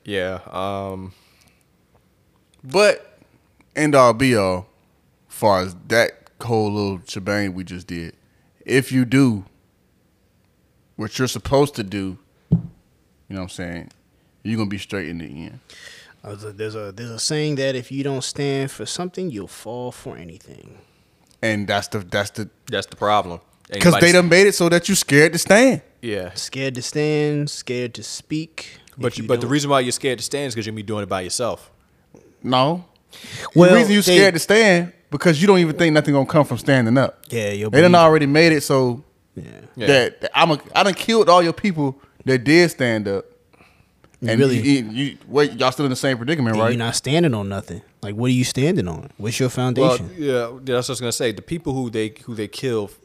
Yeah. But end all be all, as far as that whole little shebang we just did, if you do what you're supposed to do, you know what I'm saying, you're gonna be straight in the end. There's a saying that if you don't stand for something, you'll fall for anything. And that's the problem. Because they done made it so that you're scared to stand. Yeah, scared to stand, scared to speak. But the reason why you're scared to stand is because you're gonna be doing it by yourself. No. Well, the reason you're scared to stand because you don't even think nothing gonna come from standing up. Yeah, they done already made it so that I done killed all your people that did stand up. And really, y'all still in the same predicament, right? You're not standing on nothing. Like, what are you standing on? What's your foundation? Well, yeah, that's what I was gonna say. The people who they killed,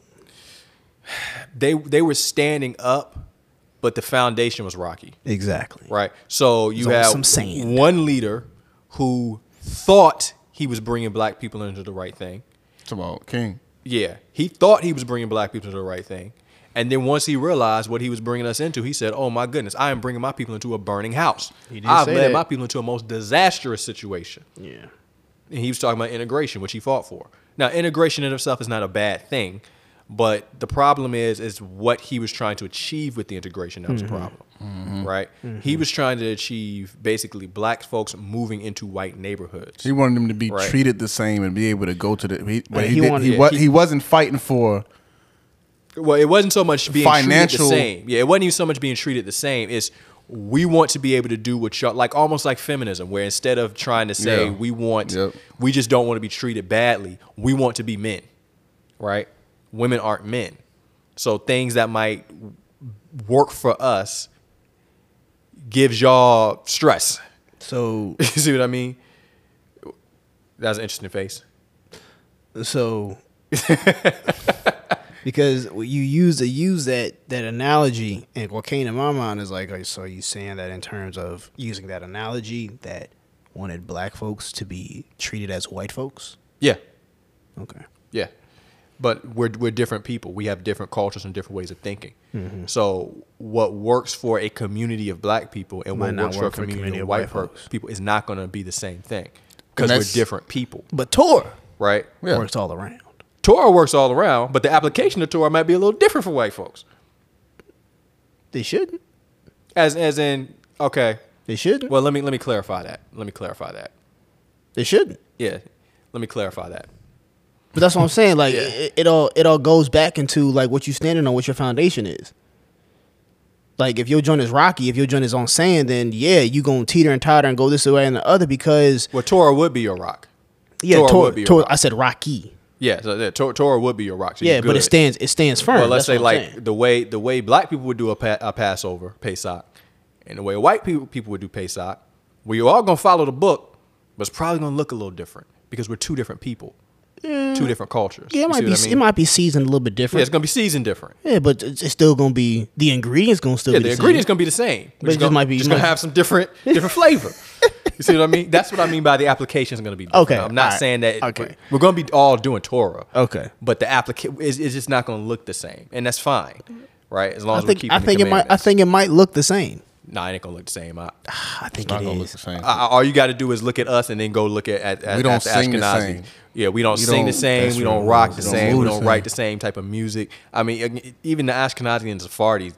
they were standing up, but the foundation was rocky. Exactly. Right. So you have one leader who thought he was bringing black people into the right thing. It's about King. Yeah, he thought he was bringing black people to the right thing. And then once he realized what he was bringing us into, he said, oh, my goodness, I am bringing my people into a burning house. I've led my people into a most disastrous situation. Yeah. And he was talking about integration, which he fought for. Now, integration in itself is not a bad thing, but the problem is what he was trying to achieve with the integration that was a problem, right? He was trying to achieve basically black folks moving into white neighborhoods. He wanted them to be treated the same and be able to go to the... He wasn't fighting for... Well, it wasn't so much being treated the same. Yeah, it wasn't even so much being treated the same. It's we want to be able to do what y'all like, almost like feminism, where instead of trying to say we just don't want to be treated badly, we want to be men, right? Women aren't men, so things that might work for us gives y'all stress. So you see what I mean? That was an interesting face. So. Because you use that analogy, and what came to my mind is like, so are you saying that in terms of using that analogy that wanted black folks to be treated as white folks? Yeah. Okay. Yeah. But we're different people. We have different cultures and different ways of thinking. So what works for a community of black people and what works for a community of white folks. People is not going to be the same thing because we're different people. But Torah works all around. Torah works all around, but the application of Torah might be a little different for white folks. They shouldn't. As in, okay. They shouldn't. Well, let me clarify that. They shouldn't. Yeah. Let me clarify that. But that's what I'm saying. Like it all goes back into like what you're standing on, what your foundation is. Like if your joint is rocky, if your joint is on sand, then yeah, you gonna teeter and totter and go this way and the other because Torah would be your rock. Yeah, Torah would be your rock. I said rocky. Yeah, so that Torah would be your rock. So yeah, but it stands firm. Well, let's say like the way black people would do a Passover, Pesach, and the way white people would do Pesach, where you're all gonna follow the book, but it's probably gonna look a little different because we're two different people, two different cultures. Yeah, it might be seasoned a little bit different. Yeah, it's gonna be seasoned different. Yeah, but it's still gonna be the ingredients gonna still be the same. The ingredients gonna be the same, but it's just gonna have some different flavor. You see what I mean? That's what I mean by the application is going to be different. Okay, I'm not saying that we're going to be all doing Torah. Okay, but the application is just not going to look the same, and that's fine, right? As long as we're keeping the commandments. I think it might look the same. No, it ain't gonna look the same. I think it's not gonna look the same. All you got to do is look at us and then go look at we don't sing the same. Yeah, we don't sing the same. We don't rock the same. We don't write the same type of music. I mean, even the Ashkenazi and Sephardi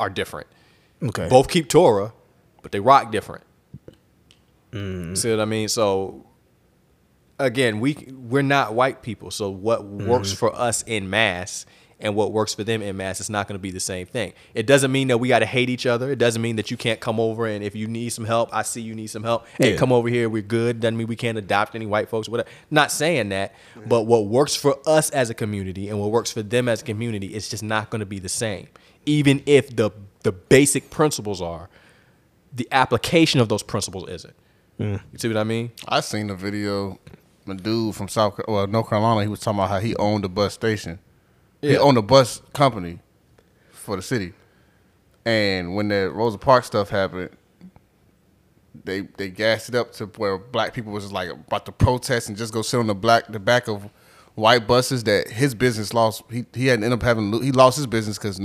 are different. Okay, both keep Torah, but they rock different. See what I mean? So, again, we're not white people. So what works for us in mass and what works for them in mass is not going to be the same thing. It doesn't mean that we got to hate each other. It doesn't mean that you can't come over and if you need some help, I see you need some help. Yeah. Hey, come over here. We're good. Doesn't mean we can't adopt any white folks. Whatever. Not saying that. But what works for us as a community and what works for them as a community is just not going to be the same. Even if the basic principles are, the application of those principles isn't. You see what I mean? I seen a video, a dude from North Carolina, he was talking about how he owned a bus station. Yeah. He owned a bus company for the city. And when the Rosa Parks stuff happened, they gassed it up to where black people was like about to protest and just go sit on the back of white buses that his business lost. He had ended up he lost his business because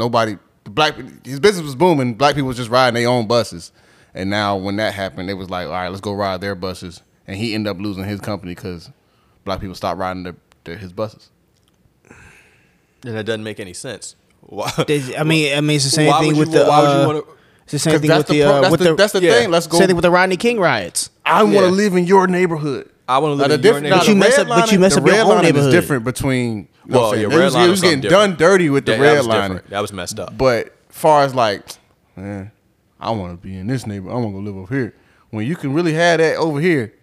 his business was booming. Black people was just riding their own buses. And now when that happened, they was like, all right, let's go ride their buses. And he ended up losing his company because black people stopped riding his buses. And that doesn't make any sense. I mean, it's the same thing with the... It's the same thing with the... That's the thing. Let's go. Same thing with the Rodney King riots. I want to live in your neighborhood. I want to live in your neighborhood. But you mess up your own neighborhood. Is different between... Well, your red line was getting done dirty with the red line. That was messed up. But far as like... man, I want to be in this neighborhood. I want to go live over here. When you can really have that over here,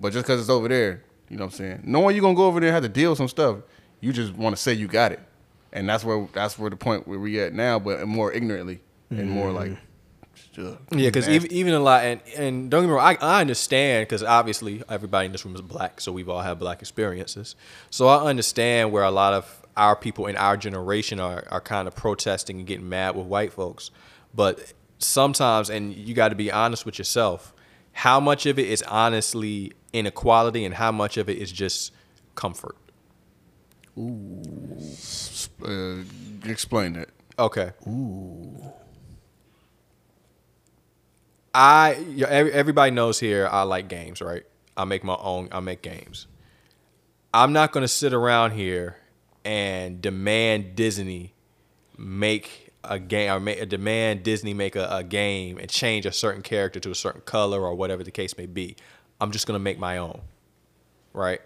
But just because it's over there, you know what I'm saying? Knowing you're going to go over there and have to deal with some stuff, you just want to say you got it. And that's where the point where we at now, but more ignorantly and more like... Yeah, because even a lot, and don't get me wrong, I understand, because obviously everybody in this room is black, so we've all had black experiences. So I understand where a lot of our people in our generation are kind of protesting and getting mad with white folks. But sometimes, and you got to be honest with yourself, how much of it is honestly inequality and how much of it is just comfort? Ooh. Explain that. Okay. Ooh. Everybody knows here I like games, right? I make games. I'm not going to sit around here and demand Disney make a game or demand Disney make a game and change a certain character to a certain color or whatever the case may be. I'm just going to make my own, right?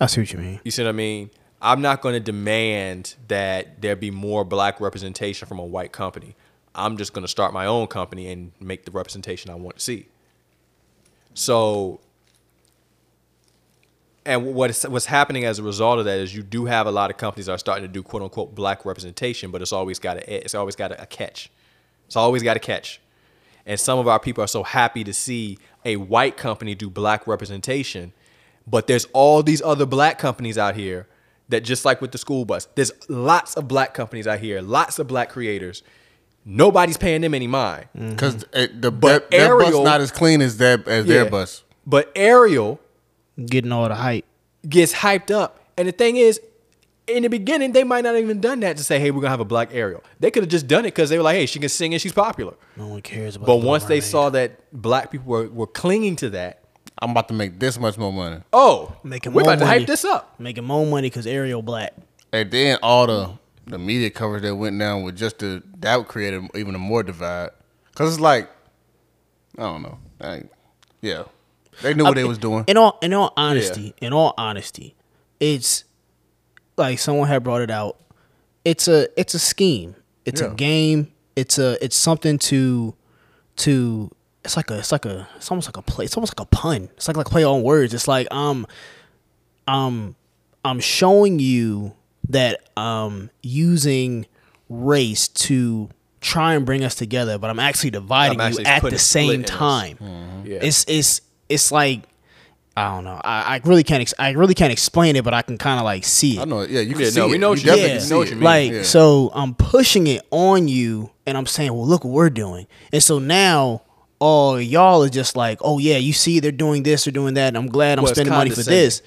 I see what you mean. You see what I mean? I'm not going to demand that there be more black representation from a white company. I'm just going to start my own company and make the representation I want to see. So, and what's happening as a result of that is you do have a lot of companies that are starting to do quote unquote black representation, but it's always got a catch. It's always got a catch. And some of our people are so happy to see a white company do black representation, but there's all these other black companies out here that, just like with the school bus, there's lots of black companies out here, lots of black creators. Nobody's paying them any mind. Because their bus not as clean as their bus. But Ariel... getting all the hype. Gets hyped up. And the thing is, in the beginning, they might not have even done that to say, hey, we're going to have a black Ariel. They could have just done it because they were like, hey, she can sing and she's popular. No one cares about that. But once they saw that black people were clinging to that... I'm about to make this much more money. Oh, we're about to hype this up. Making more money because Ariel black. And then all the media coverage that went down with just that created even a more divide. Because it's like, I don't know. Yeah. They knew what they was doing. In all honesty, it's like someone had brought it out. It's a scheme. It's a game. It's something to it's almost like a play. It's almost like a pun. It's like play on words. It's like, I'm showing you that using race to try and bring us together, but I'm actually dividing you at the same time. Mm-hmm. Yeah. It's like, I don't know. I really can't explain it, but I can kind of like see it. I know. Yeah, you can see it. We know what you mean. Like, so I'm pushing it on you, and I'm saying, well, look what we're doing. And so now, y'all are just like, oh yeah, you see, they're doing this, they're doing that. And I'm glad I'm spending money for this.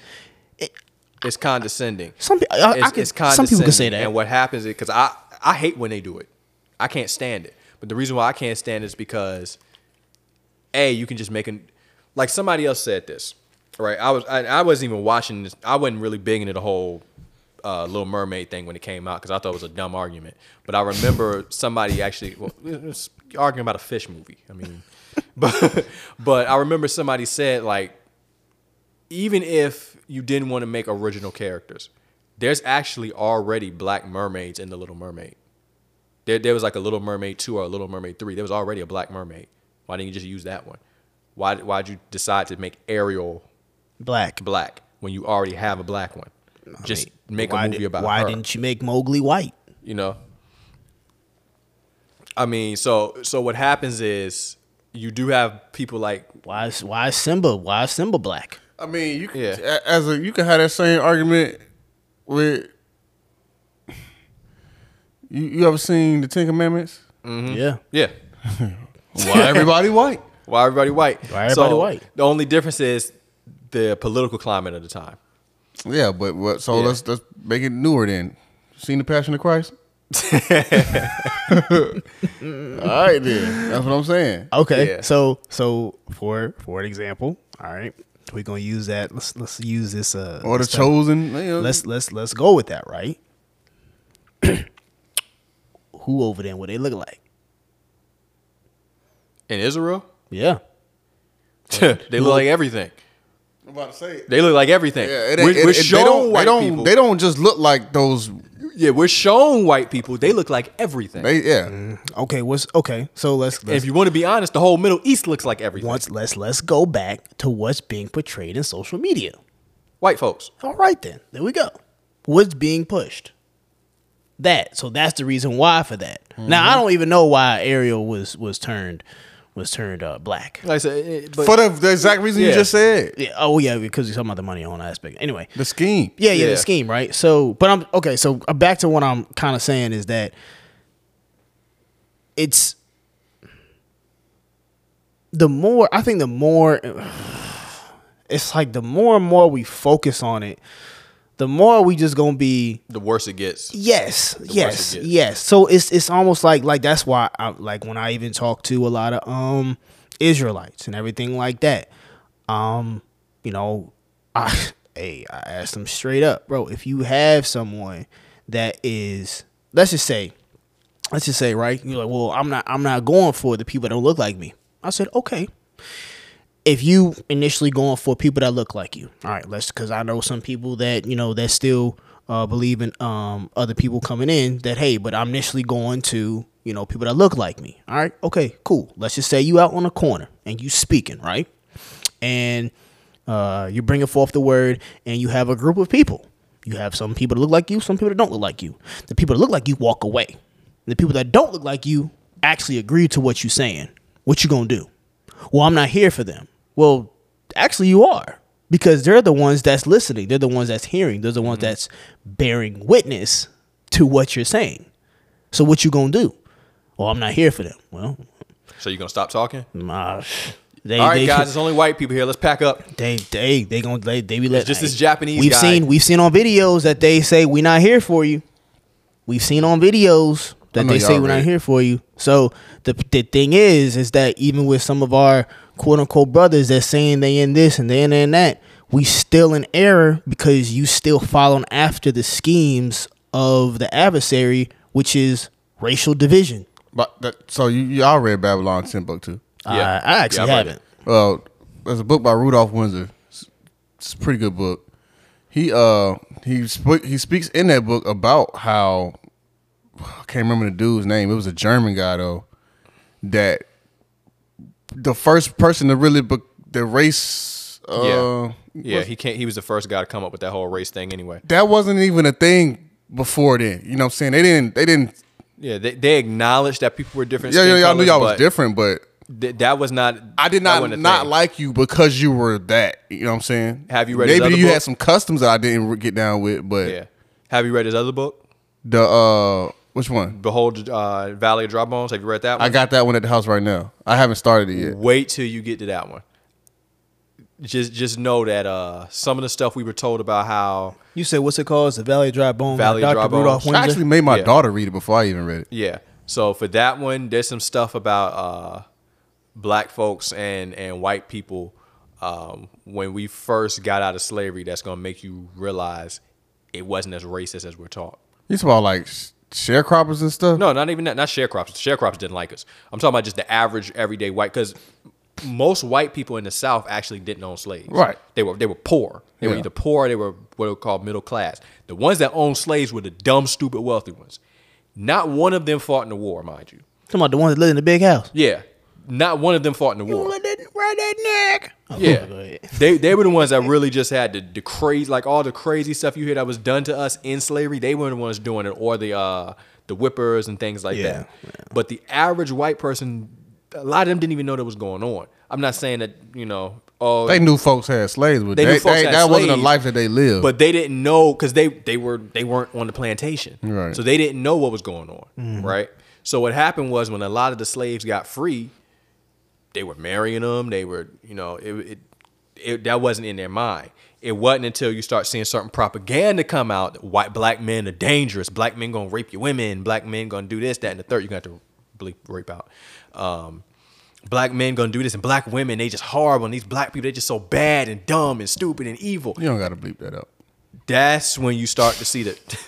It's condescending. Some people can say that. And what happens is, because I hate when they do it. I can't stand it. But the reason why I can't stand it is because, A, you can just make an... Like somebody else said this, right? I wasn't even watching this. I wasn't really big into the whole Little Mermaid thing when it came out because I thought it was a dumb argument. But I remember somebody actually... Well, it was arguing about a fish movie. I mean... But I remember somebody said, like, even if you didn't want to make original characters, there's actually already black mermaids in The Little Mermaid. There was like a Little Mermaid 2 or a Little Mermaid 3. There was already a black mermaid. Why didn't you just use that one? Why'd you decide to make Ariel black when you already have a black one? Make a movie about her. Why didn't you make Mowgli white? You know? I mean, so what happens is you do have people like... Why is Simba black? I mean, you can have that same argument with... You ever seen the 10 Commandments? Mm-hmm. Yeah. Yeah. Why everybody white? The only difference is the political climate at the time. Yeah, but let's make it newer then. Seen the Passion of Christ? All right, then. That's what I'm saying. Okay. Yeah. So for an example, all right. We're gonna use that. Let's use this. Or the Chosen. Let's go with that, right? Who over there? What they look like in Israel? Yeah, they look like everything. I'm about to say it. They look like everything. Yeah, we're showing white people. They don't just look like those Yeah, we're showing white people they look like everything. Okay, so let's if you want to be honest, the whole Middle East looks like everything. Let's go back to what's being portrayed in social media. White folks. All right, then. There we go. What's being pushed? That. So that's the reason why for that. Mm-hmm. Now, I don't even know why Ariel was turned black. Like I said, but for the exact reason you just said. Yeah. Oh yeah, because you're talking about the money on aspect. Anyway, the scheme. Yeah, the scheme, right? So, but I'm okay. So back to what I'm kind of saying is that it's the more we focus on it, the more we just gonna be the worse it gets. Yes. So it's almost like that's why I, like when I even talk to a lot of Israelites and everything like that. I asked them straight up, bro. If you have someone that is, let's just say, right? You're like, well, I'm not going for the people that don't look like me. I said, okay. If you initially going for people that look like you, all right, because I know some people that, that still believe in other people coming in that, hey, but I'm initially going to, people that look like me. All right. Okay, cool. Let's just say you out on a corner and you speaking, right? And you bringing forth the word and you have a group of people. You have some people that look like you, some people that don't look like you. The people that look like you walk away. And the people that don't look like you actually agree to what you're saying. What you going to do? Well, I'm not here for them. Well, actually you are, because they're the ones that's listening. They're the ones that's hearing. They're the ones that's bearing witness to what you're saying. So what you going to do? Well, I'm not here for them. Well, so you going to stop talking? All right, guys, it's only white people here. Let's pack up. They be letting. Just this Japanese guy. We've seen on videos that they say we're not here for you. We've seen on videos that they say we're not here for you. So the thing is that even with some of our quote unquote brothers that's saying they in this and they in that, we still in error because you still following after the schemes of the adversary, which is racial division. But so y'all read Babylon 10 book too? Yeah, I actually haven't. Well, there's a book by Rudolph Windsor. It's a pretty good book. He speaks in that book about how. I can't remember the dude's name. It was a German guy though. That the first person to really the race. He was the first guy to come up with that whole race thing. Anyway, that wasn't even a thing before then. You know what I'm saying? They didn't. Yeah, they acknowledged that people were different. Yeah, y'all knew y'all was different, but that was not. I did not like you because you were that. You know what I'm saying? Have you read? Maybe his other book? Had some customs that I didn't get down with, but yeah. Have you read his other book? The which one? Behold, Valley of Dry Bones. Have you read that one? I got that one at the house right now. I haven't started it yet. Wait till you get to that one. Just know that some of the stuff we were told about how... You said, what's it called? It's the Valley of Dry Bones. Valley of Dry Bones. I actually made my daughter read it before I even read it. Yeah. So for that one, there's some stuff about black folks and white people when we first got out of slavery that's going to make you realize it wasn't as racist as we're taught. It's about like... sharecroppers and stuff? No, not even that. Not sharecroppers. Sharecroppers didn't like us. I'm talking about just the average everyday white, because most white people in the South actually didn't own slaves. Right. They were poor. They were either poor or they were what are called middle class. The ones that owned slaves were the dumb, stupid, wealthy ones. Not one of them fought in the war, mind you. Talking about the ones that lived in the big house. Yeah. Not one of them fought in the war. You let that ride that neck. Oh, yeah. They were the ones that really just had the crazy, like all the crazy stuff you hear that was done to us in slavery. They were the ones doing it, or the whippers and things like that. Yeah. But the average white person, a lot of them didn't even know that was going on. I'm not saying that, they knew folks had slaves, but that wasn't a life that they lived. But they didn't know, because they weren't on the plantation. Right. So they didn't know what was going on. Mm. Right. So what happened was, when a lot of the slaves got free, they were marrying them. They were, that wasn't in their mind. It wasn't until you start seeing certain propaganda come out that black men are dangerous. Black men going to rape your women. Black men going to do this, that, and the third. You're going to have to bleep rape out. Black men going to do this, and black women, they just horrible. And these black people, they just so bad and dumb and stupid and evil. You don't got to bleep that up. That's when you start to see that.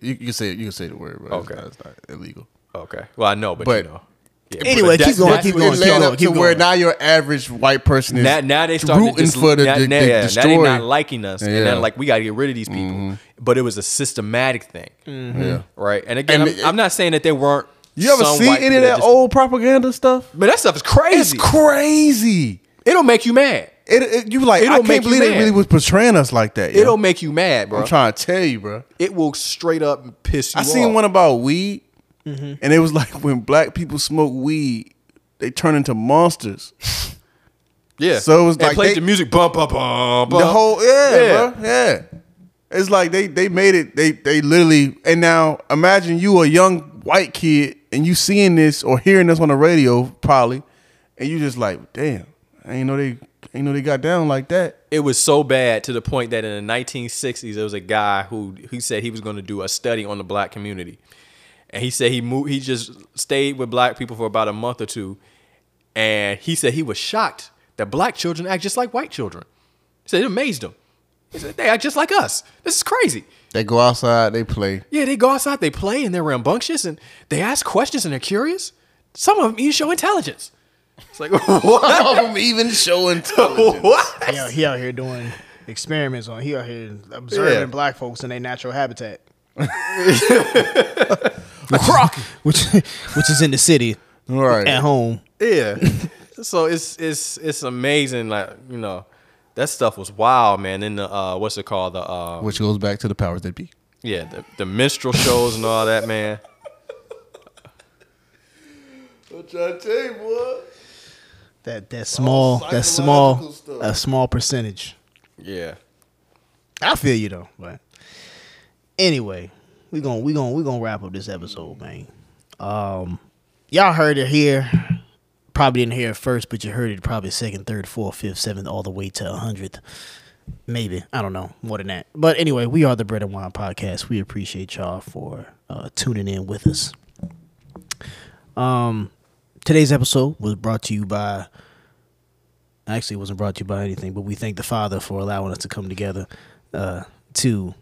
You can say the word, but okay. It's not illegal. Okay. Well, I know, but you know. Anyway, keep going. Where now your average white person is now they start rooting for the destroyer. Now they're not liking us, and they're like, we got to get rid of these people. Mm-hmm. But it was a systematic thing, right? And again, I'm not saying that they weren't. You ever see any of that old propaganda stuff? But that stuff is crazy. It's crazy. It'll make you mad. I can't believe they really was portraying us like that. Yo. It'll make you mad, bro. I'm trying to tell you, bro. It will straight up piss you off. I seen one about weed, and it was like when black people smoke weed, they turn into monsters. Yeah. So it was like played the music, bum bum bum. The whole bro, yeah. It's like they made it. They literally. And now imagine you a young white kid and you seeing this or hearing this on the radio probably, and you just like, damn, I ain't know they got down like that. It was so bad to the point that in the 1960s, there was a guy who said he was going to do a study on the black community, and he said he just stayed with black people for about a month or two, and he said he was shocked that black children act just like white children. He said it amazed him. He said they act just like us. This is crazy. They go outside, they play. Yeah, they go outside, they play, and they're rambunctious, and they ask questions, and they're curious. Some of them even show intelligence. It's like, what? Some of them even show intelligence. What? He out here doing experiments on, he out here observing black folks in their natural habitat. A croc. Which is in the city. Right. At home. Yeah. So it's amazing, like, you know. That stuff was wild, man. And the what's it called? The which goes back to the powers that be. Yeah, the minstrel shows and all that, man. What y'all tell you, boy? That small percentage. Yeah, I feel you though. But anyway, we gonna wrap up this episode, man. Y'all heard it here. Probably didn't hear it first, but you heard it probably second, third, fourth, fifth, seventh, all the way to 100th. Maybe. I don't know. More than that. But anyway, we are the Bread and Wine Podcast. We appreciate y'all for tuning in with us. Today's episode was brought to you by... Actually, it wasn't brought to you by anything, but we thank the Father for allowing us to come together to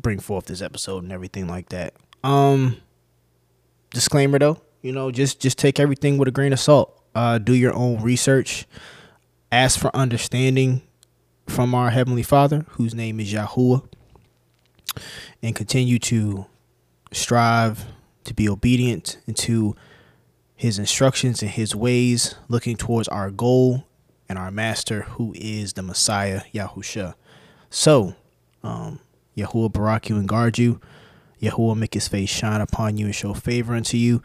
bring forth this episode and everything like that. Disclaimer, though. You know, just take everything with a grain of salt. Do your own research. Ask for understanding from our Heavenly Father, whose name is Yahuwah, and continue to strive to be obedient to his instructions and his ways, looking towards our goal and our master, who is the Messiah, Yahusha. So, Yahuwah barak you and guard you. Yahuwah make his face shine upon you and show favor unto you.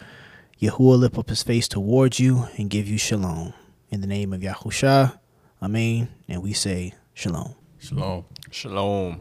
Yahuwah lift up his face towards you and give you shalom. In the name of Yahusha, Amen. And we say shalom. Shalom. Shalom.